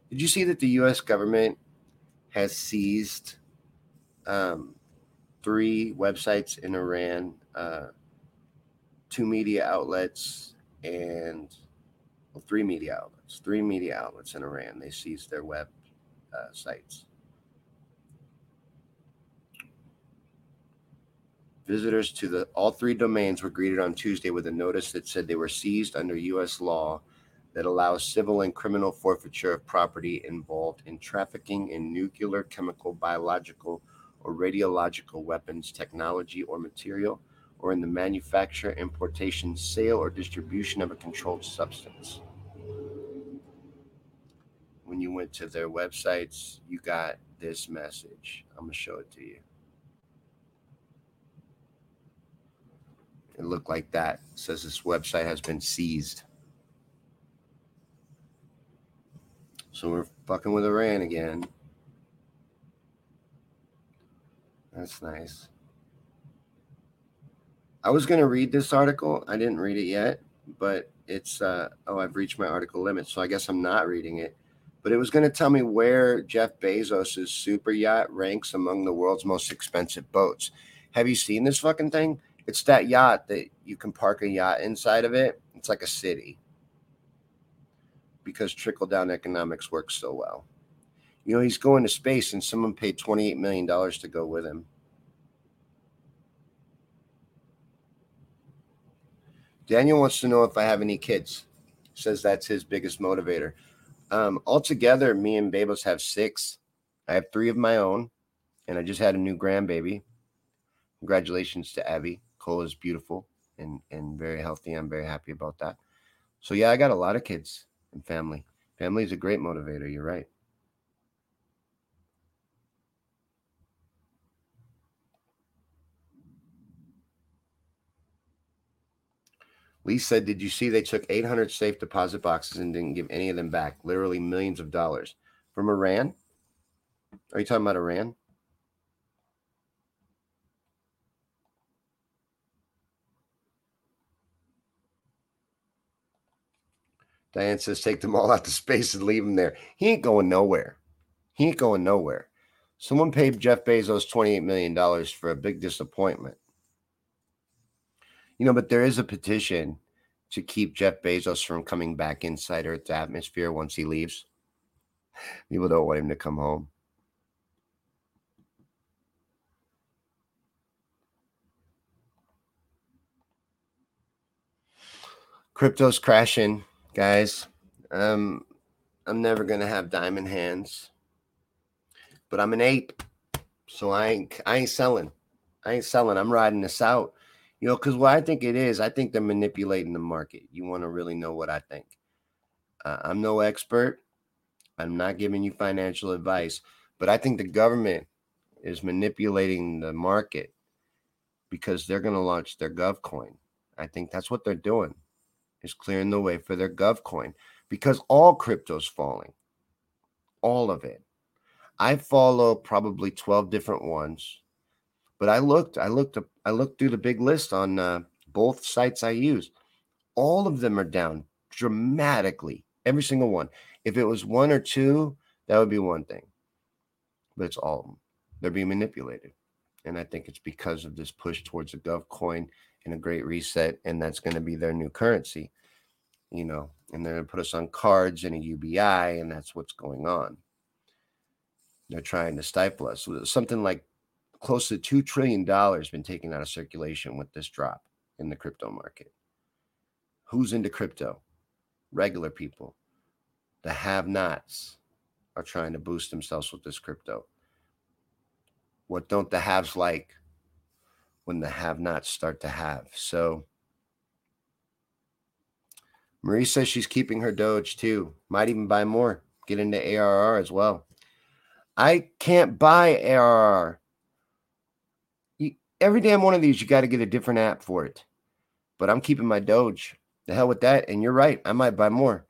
Did you see that the U S government has seized um, three websites in Iran, uh, two media outlets, and well, three media outlets, three media outlets in Iran? They seized their web uh, sites. Visitors to the all three domains were greeted on Tuesday with a notice that said they were seized under U S law that allows civil and criminal forfeiture of property involved in trafficking in nuclear, chemical, biological, or radiological weapons, technology, or material, or in the manufacture, importation, sale, or distribution of a controlled substance. When you went to their websites, you got this message. I'm going to show it to you. It looked like that. It says this website has been seized. So we're fucking with Iran again. That's nice. I was going to read this article. I didn't read it yet, but it's, uh, oh, I've reached my article limit, so I guess I'm not reading it. But it was going to tell me where Jeff Bezos' super yacht ranks among the world's most expensive boats. Have you seen this fucking thing? It's that yacht that you can park a yacht inside of it. It's like a city because trickle-down economics works so well. You know, he's going to space and someone paid twenty-eight million dollars to go with him. Daniel wants to know if I have any kids. Says that's his biggest motivator. Um, altogether, me and Babos have six. I have three of my own, and I just had a new grandbaby. Congratulations to Abby. Cole is beautiful and, and very healthy. I'm very happy about that. So, yeah, I got a lot of kids and family. Family is a great motivator. You're right. Lee said, did you see they took eight hundred safe deposit boxes and didn't give any of them back? Literally millions of dollars. From Iran? Are you talking about Iran? Diane says, take them all out to space and leave them there. He ain't going nowhere. He ain't going nowhere. Someone paid Jeff Bezos twenty-eight million dollars for a big disappointment. You know, but there is a petition to keep Jeff Bezos from coming back inside Earth's atmosphere once he leaves. People don't want him to come home. Crypto's crashing, guys. Um, I'm never going to have diamond hands. But I'm an ape, so I ain't, I ain't selling. I ain't selling. I'm riding this out. You know, because what I think it is, I think they're manipulating the market. You want to really know what I think. Uh, I'm no expert. I'm not giving you financial advice. But I think the government is manipulating the market because they're going to launch their GovCoin. I think that's what they're doing, is clearing the way for their GovCoin. Because all crypto's falling. All of it. I follow probably twelve different ones. But I looked, I looked, I looked through the big list on uh, both sites I use. All of them are down dramatically, every single one. If it was one or two, that would be one thing. But it's all of them. They're being manipulated. And I think it's because of this push towards a GovCoin and a great reset. And that's going to be their new currency, you know, and they're going to put us on cards and a U B I. And that's what's going on. They're trying to stifle us. Something like close to two trillion dollars has been taken out of circulation with this drop in the crypto market. Who's into crypto? Regular people. The have-nots are trying to boost themselves with this crypto. What don't the haves like? When the have-nots start to have. So Marie says she's keeping her Doge too. Might even buy more. Get into A R R as well. I can't buy A R R. Every damn one of these, you got to get a different app for it. But I'm keeping my Doge. The hell with that. And you're right. I might buy more.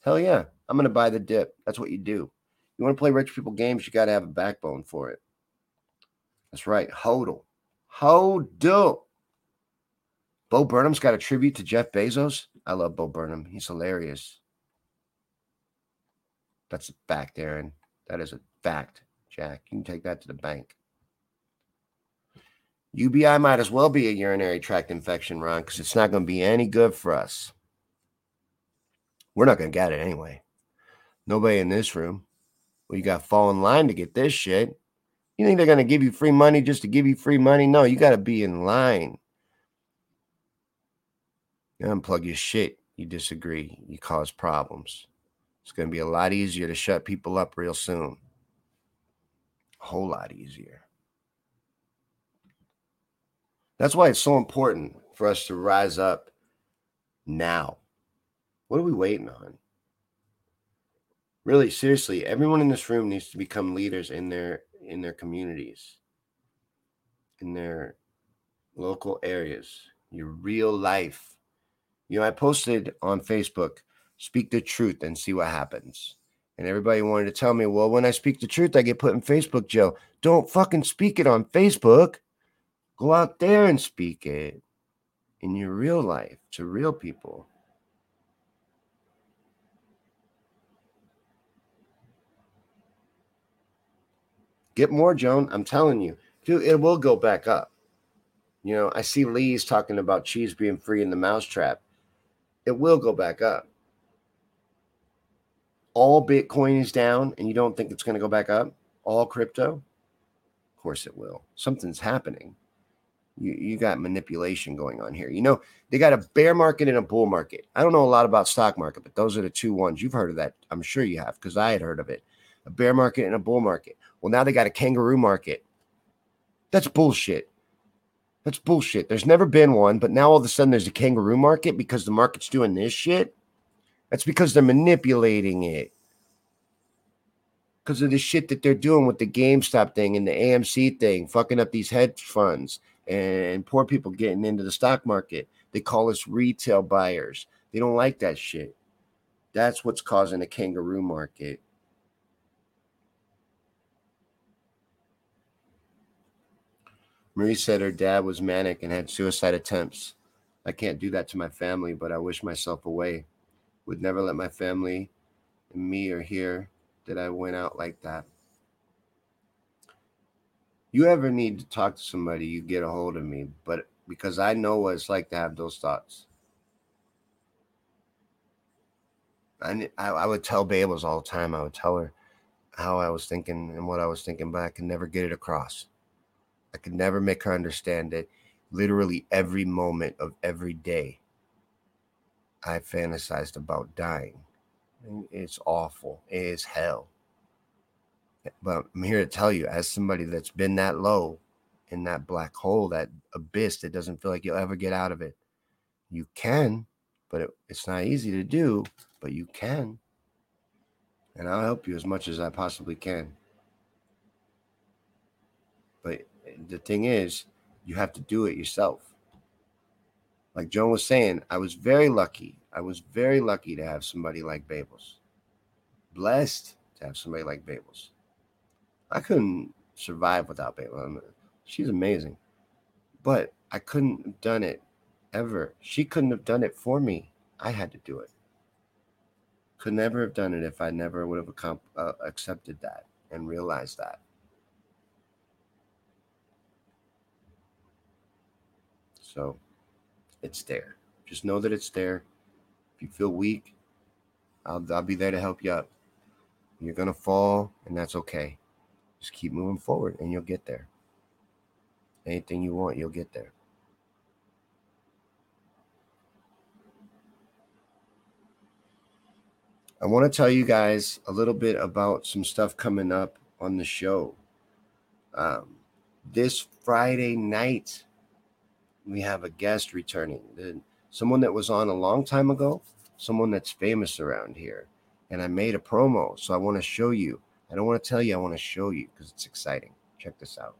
Hell yeah. I'm going to buy the dip. That's what you do. You want to play rich people games, you got to have a backbone for it. That's right. HODL. HODL. Bo Burnham's got a tribute to Jeff Bezos. I love Bo Burnham. He's hilarious. That's a fact, Aaron. That is a fact, Jack. You can take that to the bank. U B I might as well be a urinary tract infection, Ron, because it's not going to be any good for us. We're not going to get it anyway. Nobody in this room. Well, you got to fall in line to get this shit. You think they're going to give you free money just to give you free money? No, you got to be in line. You unplug your shit. You disagree. You cause problems. It's going to be a lot easier to shut people up real soon. A whole lot easier. That's why it's so important for us to rise up now. What are we waiting on? Really, seriously, everyone in this room needs to become leaders in their in their communities, in their local areas, your real life. You know, I posted on Facebook, speak the truth and see what happens. And everybody wanted to tell me, well, when I speak the truth, I get put in Facebook jail. Don't fucking speak it on Facebook. Go out there and speak it in your real life to real people. Get more, Joan. I'm telling you, dude, it will go back up. You know, I see Lee's talking about cheese being free in the mousetrap. It will go back up. All Bitcoin is down and you don't think it's going to go back up? All crypto? Of course it will. Something's happening. You, you got manipulation going on here. You know, they got a bear market and a bull market. I don't know a lot about stock market, but those are the two ones. You've heard of that. I'm sure you have because I had heard of it. A bear market and a bull market. Well, now they got a kangaroo market. That's bullshit. That's bullshit. There's never been one, but now all of a sudden there's a kangaroo market because the market's doing this shit. That's because they're manipulating it. Because of the shit that they're doing with the GameStop thing and the A M C thing, fucking up these hedge funds and poor people getting into the stock market. They call us retail buyers. They don't like that shit. That's what's causing a kangaroo market. Marie said her dad was manic and had suicide attempts. I can't do that to my family, but I wish myself away. Would never let my family and me or hear that I went out like that. You ever need to talk to somebody, you get a hold of me, but because I know what it's like to have those thoughts. I, I, I would tell Babels all the time. I would tell her how I was thinking and what I was thinking, but I could never get it across. I could never make her understand it. Literally every moment of every day, I fantasized about dying. It's awful. It is hell. But I'm here to tell you, as somebody that's been that low in that black hole, that abyss that doesn't feel like you'll ever get out of it, you can, but it, it's not easy to do, but you can. And I'll help you as much as I possibly can. But the thing is, you have to do it yourself. Like Joan was saying, I was very lucky. I was very lucky to have somebody like Babels. Blessed to have somebody like Babels. I couldn't survive without Babels. She's amazing. But I couldn't have done it ever. She couldn't have done it for me. I had to do it. Could never have done it if I never would have uh, accepted that and realized that. So it's there. Just know that it's there. If you feel weak, I'll, I'll be there to help you up. You're going to fall, and that's okay. Just keep moving forward, and you'll get there. Anything you want, you'll get there. I want to tell you guys a little bit about some stuff coming up on the show. Um, this Friday night, we have a guest returning, someone that was on a long time ago, someone that's famous around here. And I made a promo, so I want to show you. I don't want to tell you, I want to show you because it's exciting. Check this out.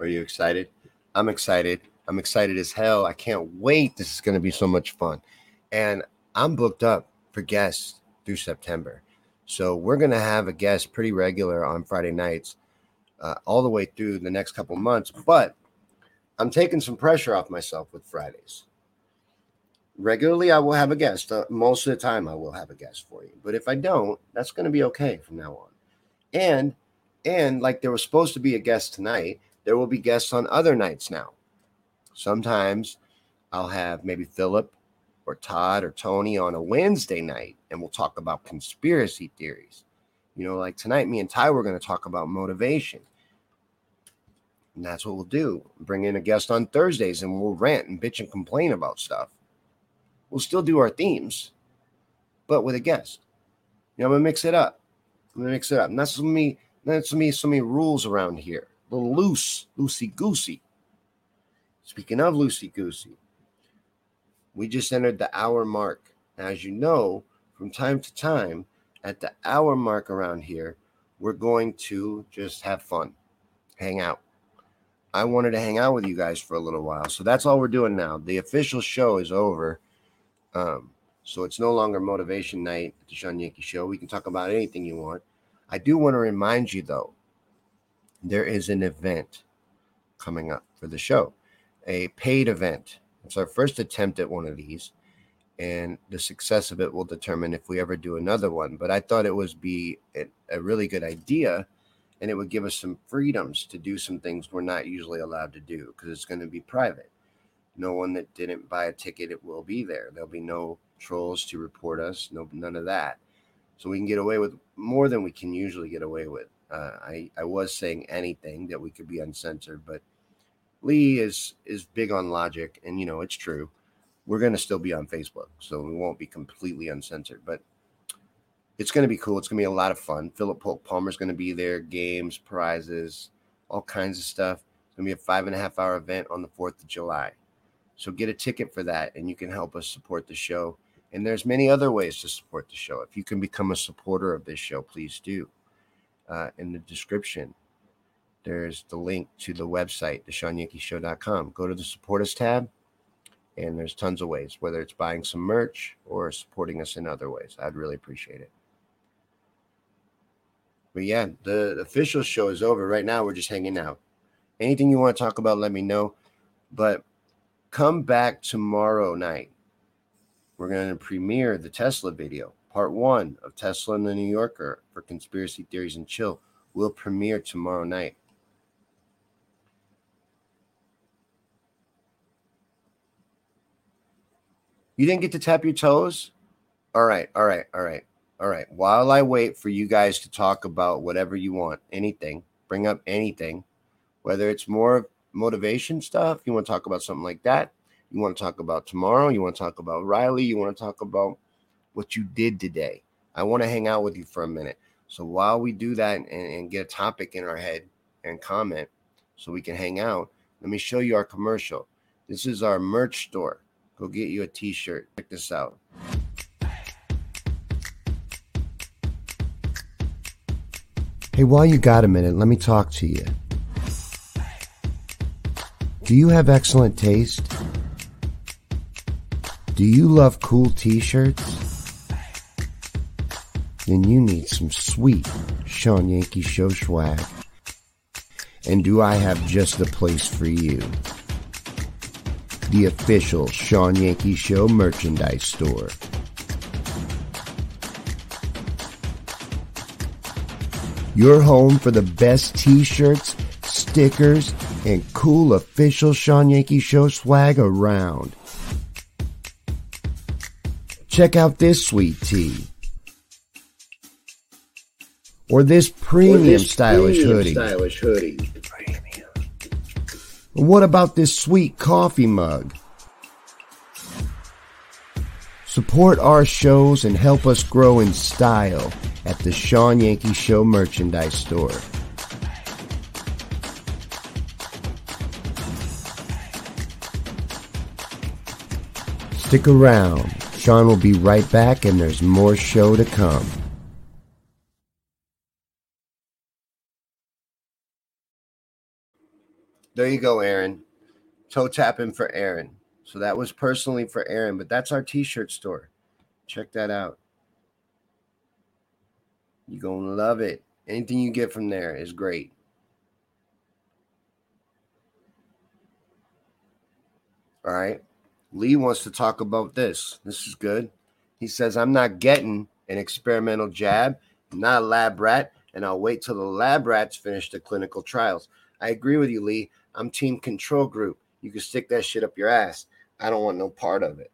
Are you excited? I'm excited. I'm excited as hell. I can't wait. This is going to be so much fun. And I'm booked up for guests through September. So we're going to have a guest pretty regular on Friday nights uh, all the way through the next couple months. But I'm taking some pressure off myself with Fridays. Regularly, I will have a guest. Uh, most of the time, I will have a guest for you. But if I don't, that's going to be okay from now on. And, and like there was supposed to be a guest tonight, there will be guests on other nights now. Sometimes I'll have maybe Philip or Todd or Tony on a Wednesday night, and we'll talk about conspiracy theories. You know, like tonight, me and Ty were going to talk about motivation. And that's what we'll do. Bring in a guest on Thursdays, and we'll rant and bitch and complain about stuff. We'll still do our themes, but with a guest. You know, I'm going to mix it up. I'm going to mix it up. And that's me There's so many, so many rules around here. A little loose, loosey-goosey. Speaking of loosey-goosey, we just entered the hour mark. Now, as you know, from time to time, at the hour mark around here, we're going to just have fun, hang out. I wanted to hang out with you guys for a little while, so that's all we're doing now. The official show is over, um, so it's no longer motivation night at the Sean Yankey Show. We can talk about anything you want. I do want to remind you, though, there is an event coming up for the show, a paid event. It's our first attempt at one of these, and the success of it will determine if we ever do another one. But I thought it would be a really good idea, and it would give us some freedoms to do some things we're not usually allowed to do because it's going to be private. No one that didn't buy a ticket, it will be there. There'll be no trolls to report us, no, none of that. So we can get away with more than we can usually get away with. Uh, I, I was saying anything that we could be uncensored, but Lee is is big on logic, and, you know, it's true. We're going to still be on Facebook, so we won't be completely uncensored, but it's going to be cool. It's going to be a lot of fun. Philip Palmer's going to be there, games, prizes, all kinds of stuff. It's going to be a five and a half hour event on the fourth of July. So get a ticket for that, and you can help us support the show. And there's many other ways to support the show. If you can become a supporter of this show, please do. Uh, in the description, there's the link to the website, the sean yankee show dot com. Go to the Support Us tab, and there's tons of ways, whether it's buying some merch or supporting us in other ways. I'd really appreciate it. But yeah, the official show is over. Right now, we're just hanging out. Anything you want to talk about, let me know. But come back tomorrow night. We're going to premiere the Tesla video. Part one of Tesla and the New Yorker for Conspiracy Theories and Chill will premiere tomorrow night. You didn't get to tap your toes? All right, all right, all right. All right, while I wait for you guys to talk about whatever you want, anything, bring up anything, whether it's more motivation stuff, you want to talk about something like that, you want to talk about tomorrow, you want to talk about Riley, you want to talk about what you did today. I want to hang out with you for a minute. So while we do that and, and get a topic in our head and comment so we can hang out, let me show you our commercial. This is our merch store. Go get you a t-shirt. Check this out. Hey, while you got a minute, let me talk to you. Do you have excellent taste? Do you love cool t-shirts? Then you need some sweet Sean Yankee Show swag. And do I have just the place for you? The official Sean Yankee Show merchandise store. Your home for the best t-shirts, stickers, and cool official Sean Yankee Show swag around. Check out this sweet tea. Or this premium, or this stylish, premium hoodie. stylish hoodie. Premium. What about this sweet coffee mug? Support our shows and help us grow in style at the Sean Yankee Show merchandise store. Stick around. Sean will be right back, and there's more show to come. There you go, Aaron. Toe tapping for Aaron. So that was personally for Aaron, but that's our t-shirt store. Check that out. You're going to love it. Anything you get from there is great. All right. Lee wants to talk about this. This is good. He says, I'm not getting an experimental jab. I'm not a lab rat, and I'll wait till the lab rats finish the clinical trials. I agree with you, Lee. I'm team control group. You can stick that shit up your ass. I don't want no part of it.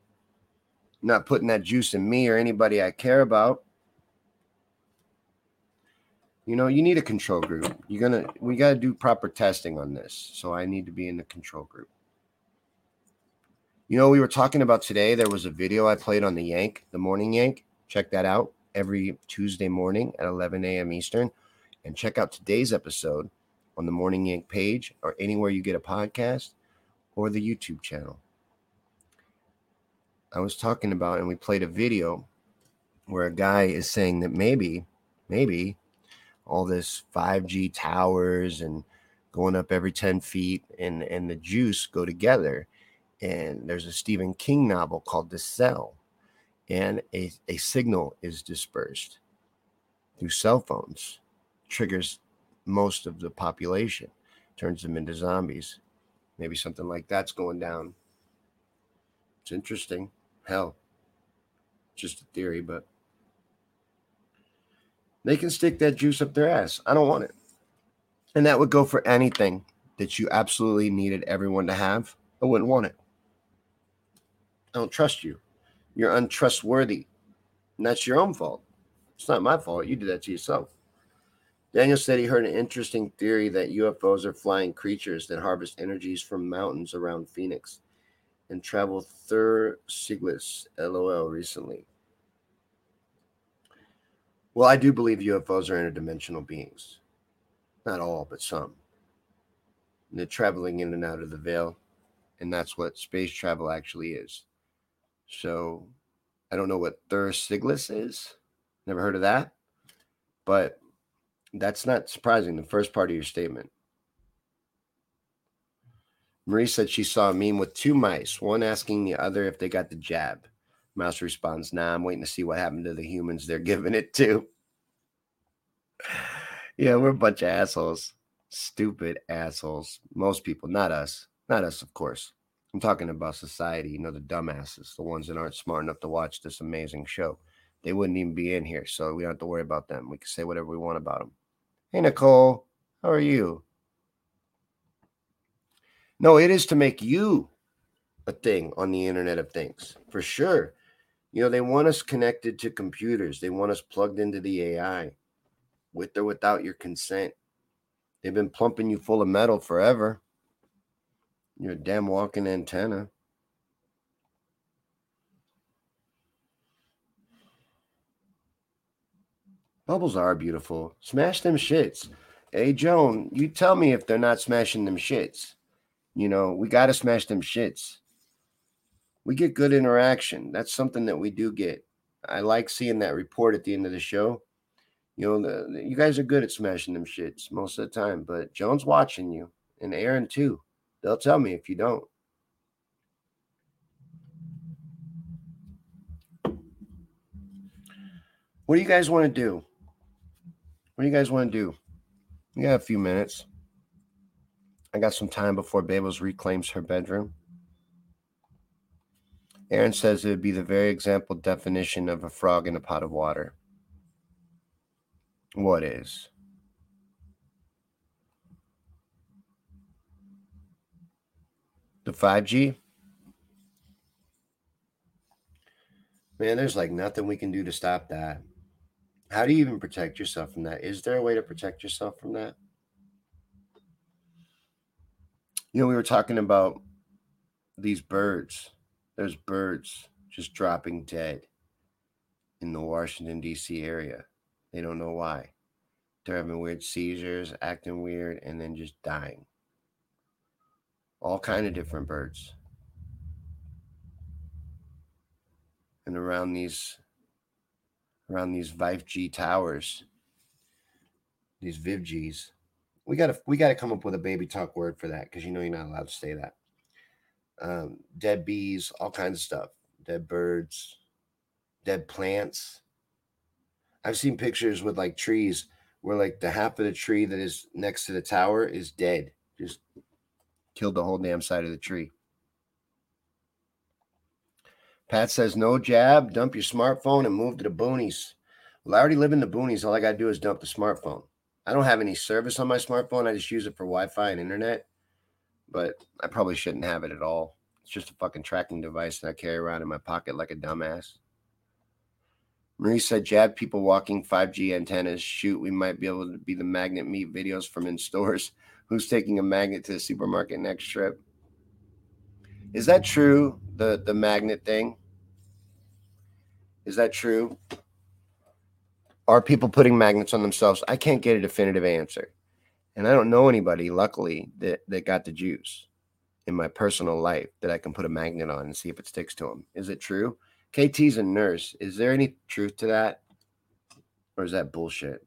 I'm not putting that juice in me or anybody I care about. You know, you need a control group. You're gonna, we gotta do proper testing on this. So I need to be in the control group. You know, we were talking about today. There was a video I played on the Yank, the Morning Yank. Check that out every Tuesday morning at eleven a.m. Eastern. And check out today's episode on the Morning Yank page or anywhere you get a podcast or the YouTube channel. I was talking about, and we played a video where a guy is saying that maybe, maybe all this five G towers and going up every ten feet and, and the juice go together. And there's a Stephen King novel called The Cell, and a, a signal is dispersed through cell phones, triggers most of the population, turns them into zombies. Maybe something like that's going down. It's interesting. Hell, just a theory, but they can stick that juice up their ass. I don't want it. And that would go for anything that you absolutely needed everyone to have. I wouldn't want it. I don't trust you. You're untrustworthy. And that's your own fault. It's not my fault. You did that to yourself. Daniel said he heard an interesting theory that U F Os are flying creatures that harvest energies from mountains around Phoenix and travel through Siglis, LOL, recently. Well, I do believe U F Os are interdimensional beings. Not all, but some. And they're traveling in and out of the veil, and that's what space travel actually is. So I don't know what Thur Siglis is. Never heard of that. But that's not surprising, the first part of your statement. Marie said she saw a meme with two mice, one asking the other if they got the jab. Mouse responds, nah, I'm waiting to see what happened to the humans they're giving it to. Yeah, we're a bunch of assholes. Stupid assholes. Most people, not us. Not us, of course. I'm talking about society, you know, the dumbasses, the ones that aren't smart enough to watch this amazing show. They wouldn't even be in here, so we don't have to worry about them. We can say whatever we want about them. Hey, Nicole, how are you? No, it is to make you a thing on the Internet of Things, for sure. You know, they want us connected to computers. They want us plugged into the A I, with or without your consent. They've been pumping you full of metal forever. You're a damn walking antenna. Bubbles are beautiful. Smash them shits. Hey, Joan, you tell me if they're not smashing them shits. You know, we got to smash them shits. We get good interaction. That's something that we do get. I like seeing that report at the end of the show. You know, the, the, you guys are good at smashing them shits most of the time. But Joan's watching you. And Aaron, too. They'll tell me if you don't. What do you guys want to do? What do you guys want to do? We got a few minutes. I got some time before Babels reclaims her bedroom. Aaron says it would be the very example definition of a frog in a pot of water. What is? The five G? Man, there's like nothing we can do to stop that. How do you even protect yourself from that? Is there a way to protect yourself from that? You know, we were talking about these birds. There's birds just dropping dead in the Washington, D C area. They don't know why. They're having weird seizures, acting weird, and then just dying. All kind of different birds. And around these... around these five G towers, these V I V Gs. We gotta we gotta come up with a baby talk word for that, because you know you're not allowed to say that. Um, dead bees, all kinds of stuff. Dead birds, dead plants. I've seen pictures with like trees where like the half of the tree that is next to the tower is dead. Just killed the whole damn side of the tree. Pat says, no jab, dump your smartphone and move to the boonies. Well, I already live in the boonies. All I got to do is dump the smartphone. I don't have any service on my smartphone. I just use it for Wi-Fi and internet, but I probably shouldn't have it at all. It's just a fucking tracking device that I carry around in my pocket like a dumbass. Marie said, jab people walking five G antennas. Shoot, we might be able to be the magnet meat videos from in stores. Who's taking a magnet to the supermarket next trip? Is that true, the, the magnet thing? Is that true? Are people putting magnets on themselves? I can't get a definitive answer. And I don't know anybody, luckily, that, that got the juice in my personal life that I can put a magnet on and see if it sticks to them. Is it true? K T's a nurse. Is there any truth to that? Or is that bullshit?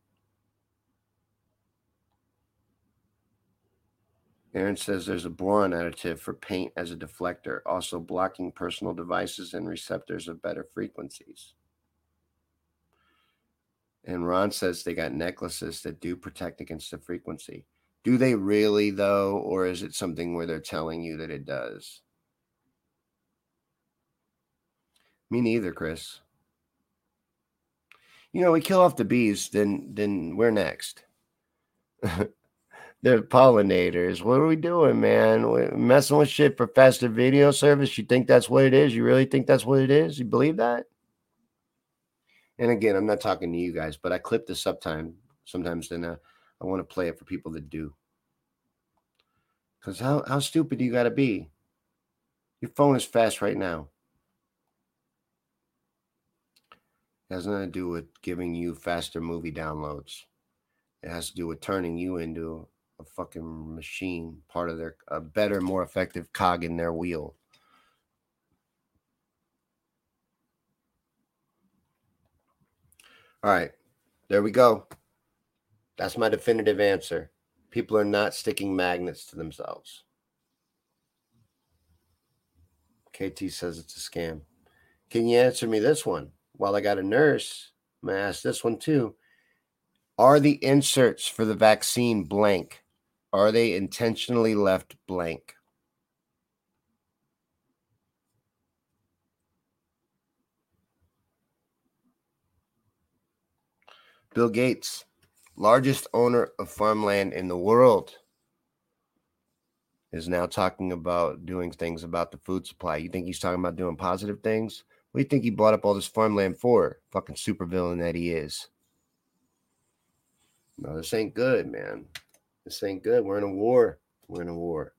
Aaron says there's a boron additive for paint as a deflector, also blocking personal devices and receptors of better frequencies. And Ron says they got necklaces that do protect against the frequency. Do they really, though? Or is it something where they're telling you that it does? Me neither, Chris. You know, we kill off the bees, then then we're next. They're pollinators. What are we doing, man? We're messing with shit for faster video service? You think that's what it is? You really think that's what it is? You believe that? And again, I'm not talking to you guys, but I clip this up time sometimes, then uh, I want to play it for people that do. Because how, how stupid do you got to be? Your phone is fast right now. It has nothing to do with giving you faster movie downloads. It has to do with turning you into a fucking machine, part of their, a better, more effective cog in their wheel. All right, there we go. That's my definitive answer. People are not sticking magnets to themselves. K T says it's a scam. Can you answer me this one? While I got a nurse, I'm going to ask this one too. Are the inserts for the vaccine blank? Are they intentionally left blank? Bill Gates, largest owner of farmland in the world, is now talking about doing things about the food supply. You think he's talking about doing positive things? What do you think he bought up all this farmland for? Fucking supervillain that he is. No, this ain't good, man. This ain't good. We're in a war. We're in a war.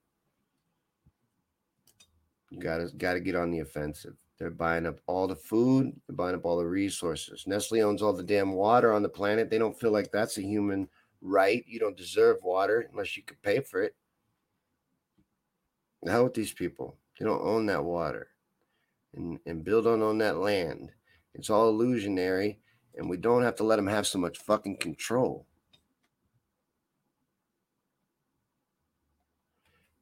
You gotta, gotta get on the offensive. They're buying up all the food. They're buying up all the resources. Nestle owns all the damn water on the planet. They don't feel like that's a human right. You don't deserve water unless you could pay for it. The hell with these people. They don't own that water. And, and Bill don't own that land. It's all illusionary. And we don't have to let them have so much fucking control.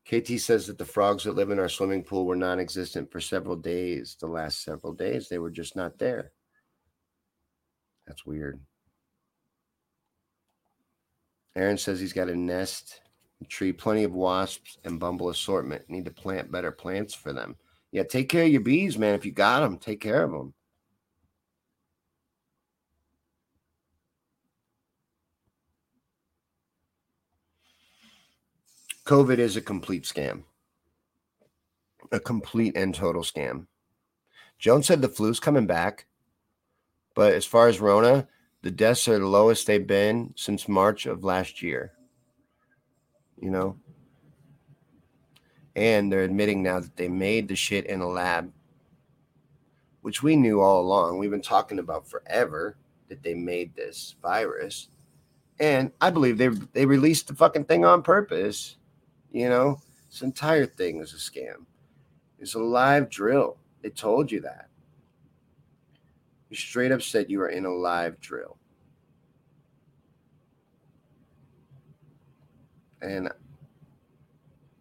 K T says that the frogs that live in our swimming pool were non-existent for several days. The last several days, they were just not there. That's weird. Aaron says he's got a nest, a tree, plenty of wasps, and bumble assortment. Need to plant better plants for them. Yeah, take care of your bees, man. If you got them, take care of them. COVID is a complete scam. A complete and total scam. Joan said the flu's coming back. But as far as Rona, the deaths are the lowest they've been since March of last year. You know? And they're admitting now that they made the shit in a lab, which we knew all along. We've been talking about forever that they made this virus. And I believe they, they released the fucking thing on purpose. You know, this entire thing is a scam. It's a live drill. They told you that. You straight up said you were in a live drill. And,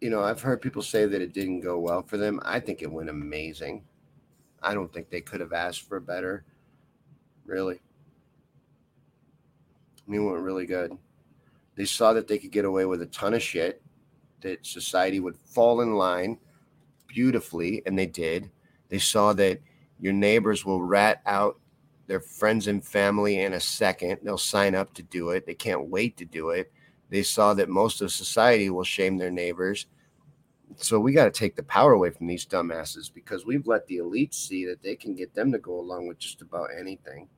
you know, I've heard people say that it didn't go well for them. I think it went amazing. I don't think they could have asked for better, really. I mean, it went really good. They saw that they could get away with a ton of shit, that society would fall in line beautifully, and they did. They saw that your neighbors will rat out their friends and family in a second. They'll sign up to do it. They can't wait to do it. They saw that most of society will shame their neighbors. So we got to take the power away from these dumbasses, because we've let the elites see that they can get them to go along with just about anything.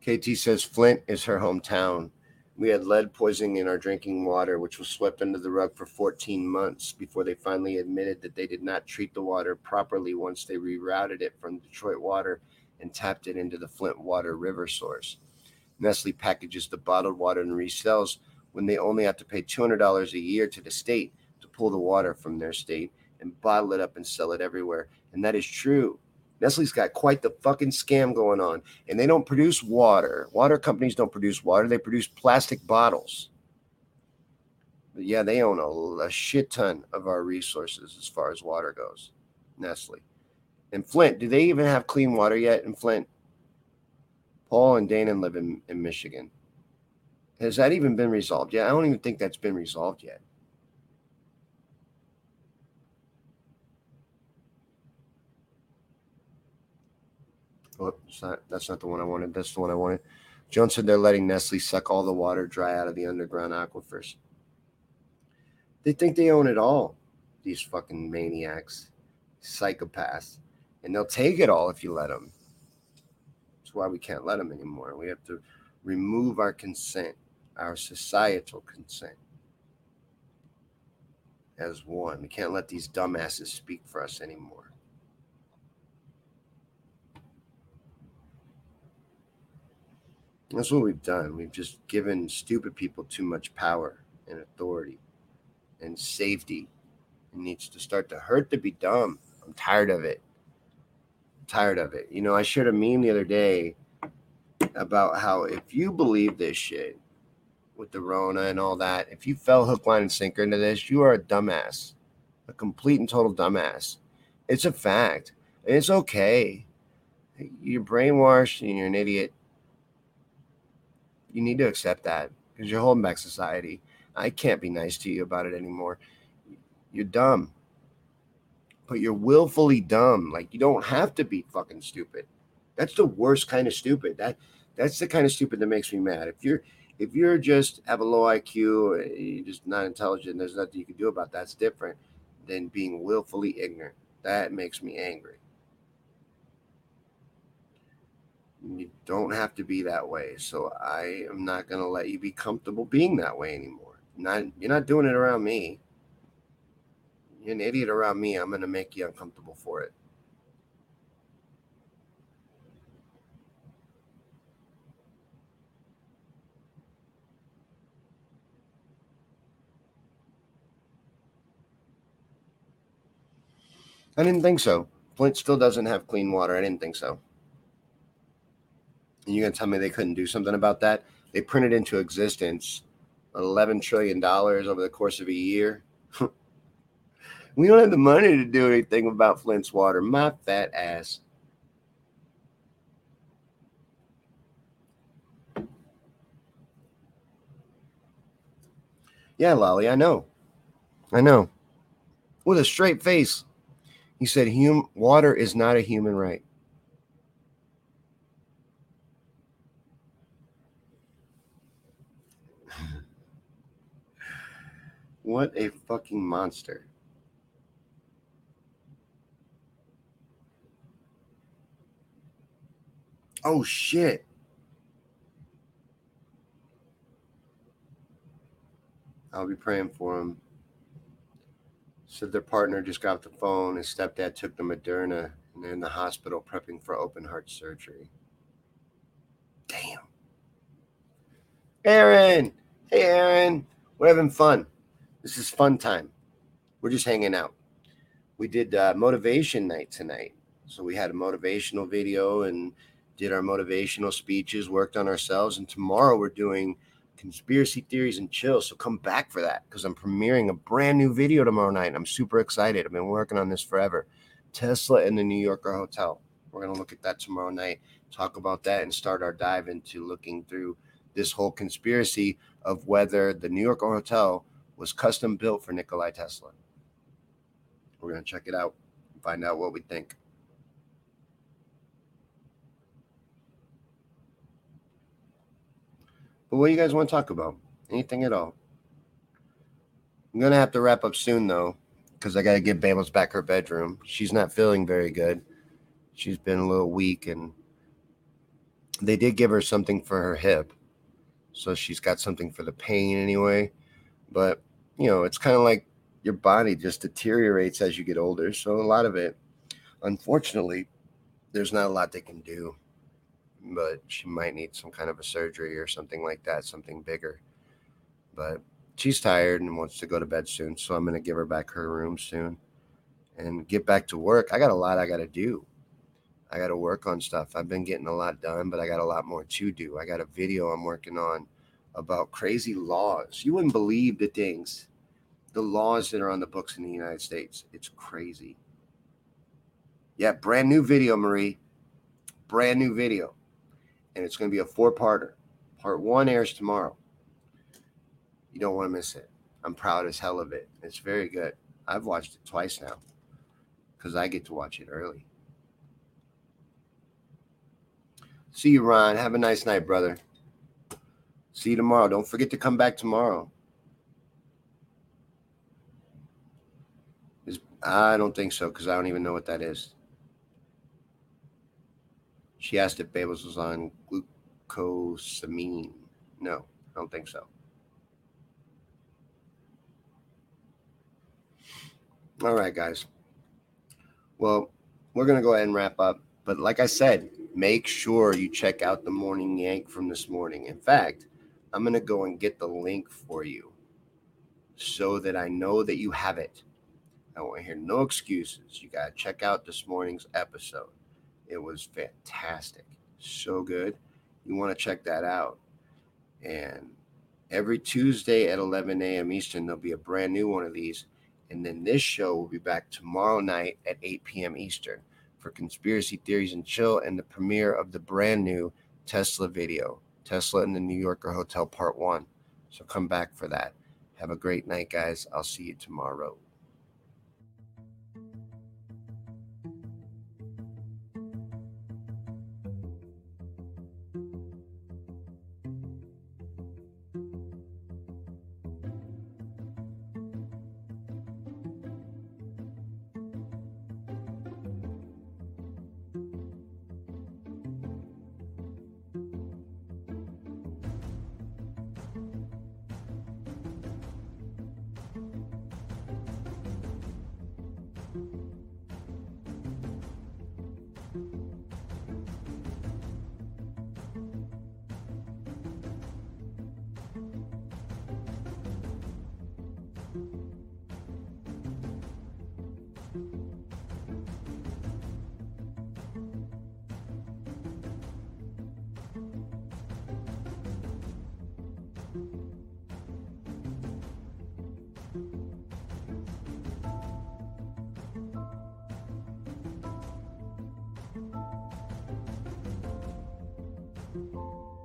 K T says Flint is her hometown. We had lead poisoning in our drinking water, which was swept under the rug for fourteen months before they finally admitted that they did not treat the water properly once they rerouted it from Detroit water and tapped it into the Flint Water River source. Nestle packages the bottled water and resells when they only have to pay two hundred dollars a year to the state to pull the water from their state and bottle it up and sell it everywhere. And that is true. Nestle's got quite the fucking scam going on, and they don't produce water. Water companies don't produce water. They produce plastic bottles. But yeah, they own a, a shit ton of our resources as far as water goes, Nestle. And Flint, do they even have clean water yet in Flint? Paul and Dana live in, in Michigan. Has that even been resolved yet? I don't even think that's been resolved yet. Oh, it's not, that's not the one I wanted. That's the one I wanted. Joan said they're letting Nestle suck all the water dry out of the underground aquifers. They think they own it all, these fucking maniacs, psychopaths. And they'll take it all if you let them. That's why we can't let them anymore. We have to remove our consent, our societal consent, as one. We can't let these dumbasses speak for us anymore. That's what we've done. We've just given stupid people too much power and authority and safety. It needs to start to hurt to be dumb. I'm tired of it. I'm tired of it. You know, I shared a meme the other day about how if you believe this shit with the Rona and all that, if you fell hook, line, and sinker into this, you are a dumbass, a complete and total dumbass. It's a fact. And it's okay. You're brainwashed and you're an idiot. You need to accept that because you're holding back society. I can't be nice to you about it anymore. You're dumb. But you're willfully dumb. Like, you don't have to be fucking stupid. That's the worst kind of stupid. That that's the kind of stupid that makes me mad. If you're if you're just have a low I Q, you're just not intelligent, there's nothing you can do about that. That's different than being willfully ignorant. That makes me angry. You don't have to be that way. So I am not going to let you be comfortable being that way anymore. Not you're not doing it around me. You're an idiot around me. I'm going to make you uncomfortable for it. I didn't think so. Flint still doesn't have clean water. I didn't think so. And you're going to tell me they couldn't do something about that? They printed into existence eleven trillion dollars over the course of a year. We don't have the money to do anything about Flint's water. My fat ass. Yeah, Lolly, I know. I know. With a straight face. He said, hum- water is not a human right. What a fucking monster. Oh, shit. I'll be praying for him. Said their partner just got off the phone. His stepdad took the Moderna, and they're in the hospital prepping for open heart surgery. Damn. Aaron. Hey, Aaron. We're having fun. This is fun time. We're just hanging out. We did uh, motivation night tonight. So we had a motivational video and did our motivational speeches, worked on ourselves. And tomorrow we're doing conspiracy theories and chill. So come back for that because I'm premiering a brand new video tomorrow night. And I'm super excited. I've been working on this forever. Tesla and the New Yorker Hotel. We're going to look at that tomorrow night, talk about that, and start our dive into looking through this whole conspiracy of whether the New Yorker Hotel was custom built for Nikolai Tesla. We're going to check it out and find out what we think. But what do you guys want to talk about? Anything at all? I'm going to have to wrap up soon, though, because I got to get Babels back her bedroom. She's not feeling very good. She's been a little weak, and they did give her something for her hip. so she's got something for the pain anyway. But, you know, it's kind of like your body just deteriorates as you get older. So a lot of it, unfortunately, there's not a lot they can do. But she might need some kind of a surgery or something like that, something bigger. But she's tired and wants to go to bed soon, so I'm going to give her back her room soon and get back to work. I got a lot I got to do. I got to work on stuff. I've been getting a lot done, but I got a lot more to do. I got a video I'm working on about crazy laws. You wouldn't believe the things, the laws that are on the books in the United States. It's crazy. Yeah, brand new video, Marie. Brand new video. And it's going to be a four-parter. Part one airs tomorrow. You don't want to miss it. I'm proud as hell of it. It's very good. I've watched it twice now because I get to watch it early. See you, Ron. Have a nice night, brother. See you tomorrow. Don't forget to come back tomorrow. Is, I don't think so because I don't even know what that is. She asked if Babels was on glucosamine. No, I don't think so. All right, guys. Well, we're going to go ahead and wrap up. But like I said, make sure you check out the Morning Yank from this morning. In fact, I'm going to go and get the link for you so that I know that you have it. I want to hear no excuses. You got to check out this morning's episode. It was fantastic. So good. You want to check that out. And every Tuesday at eleven a.m. Eastern, there'll be a brand new one of these. And then this show will be back tomorrow night at eight p.m. Eastern for Conspiracy Theories and Chill and the premiere of the brand new Tesla video, Tesla in the New Yorker Hotel Part one. So come back for that. Have a great night, guys. I'll see you tomorrow. Thank you.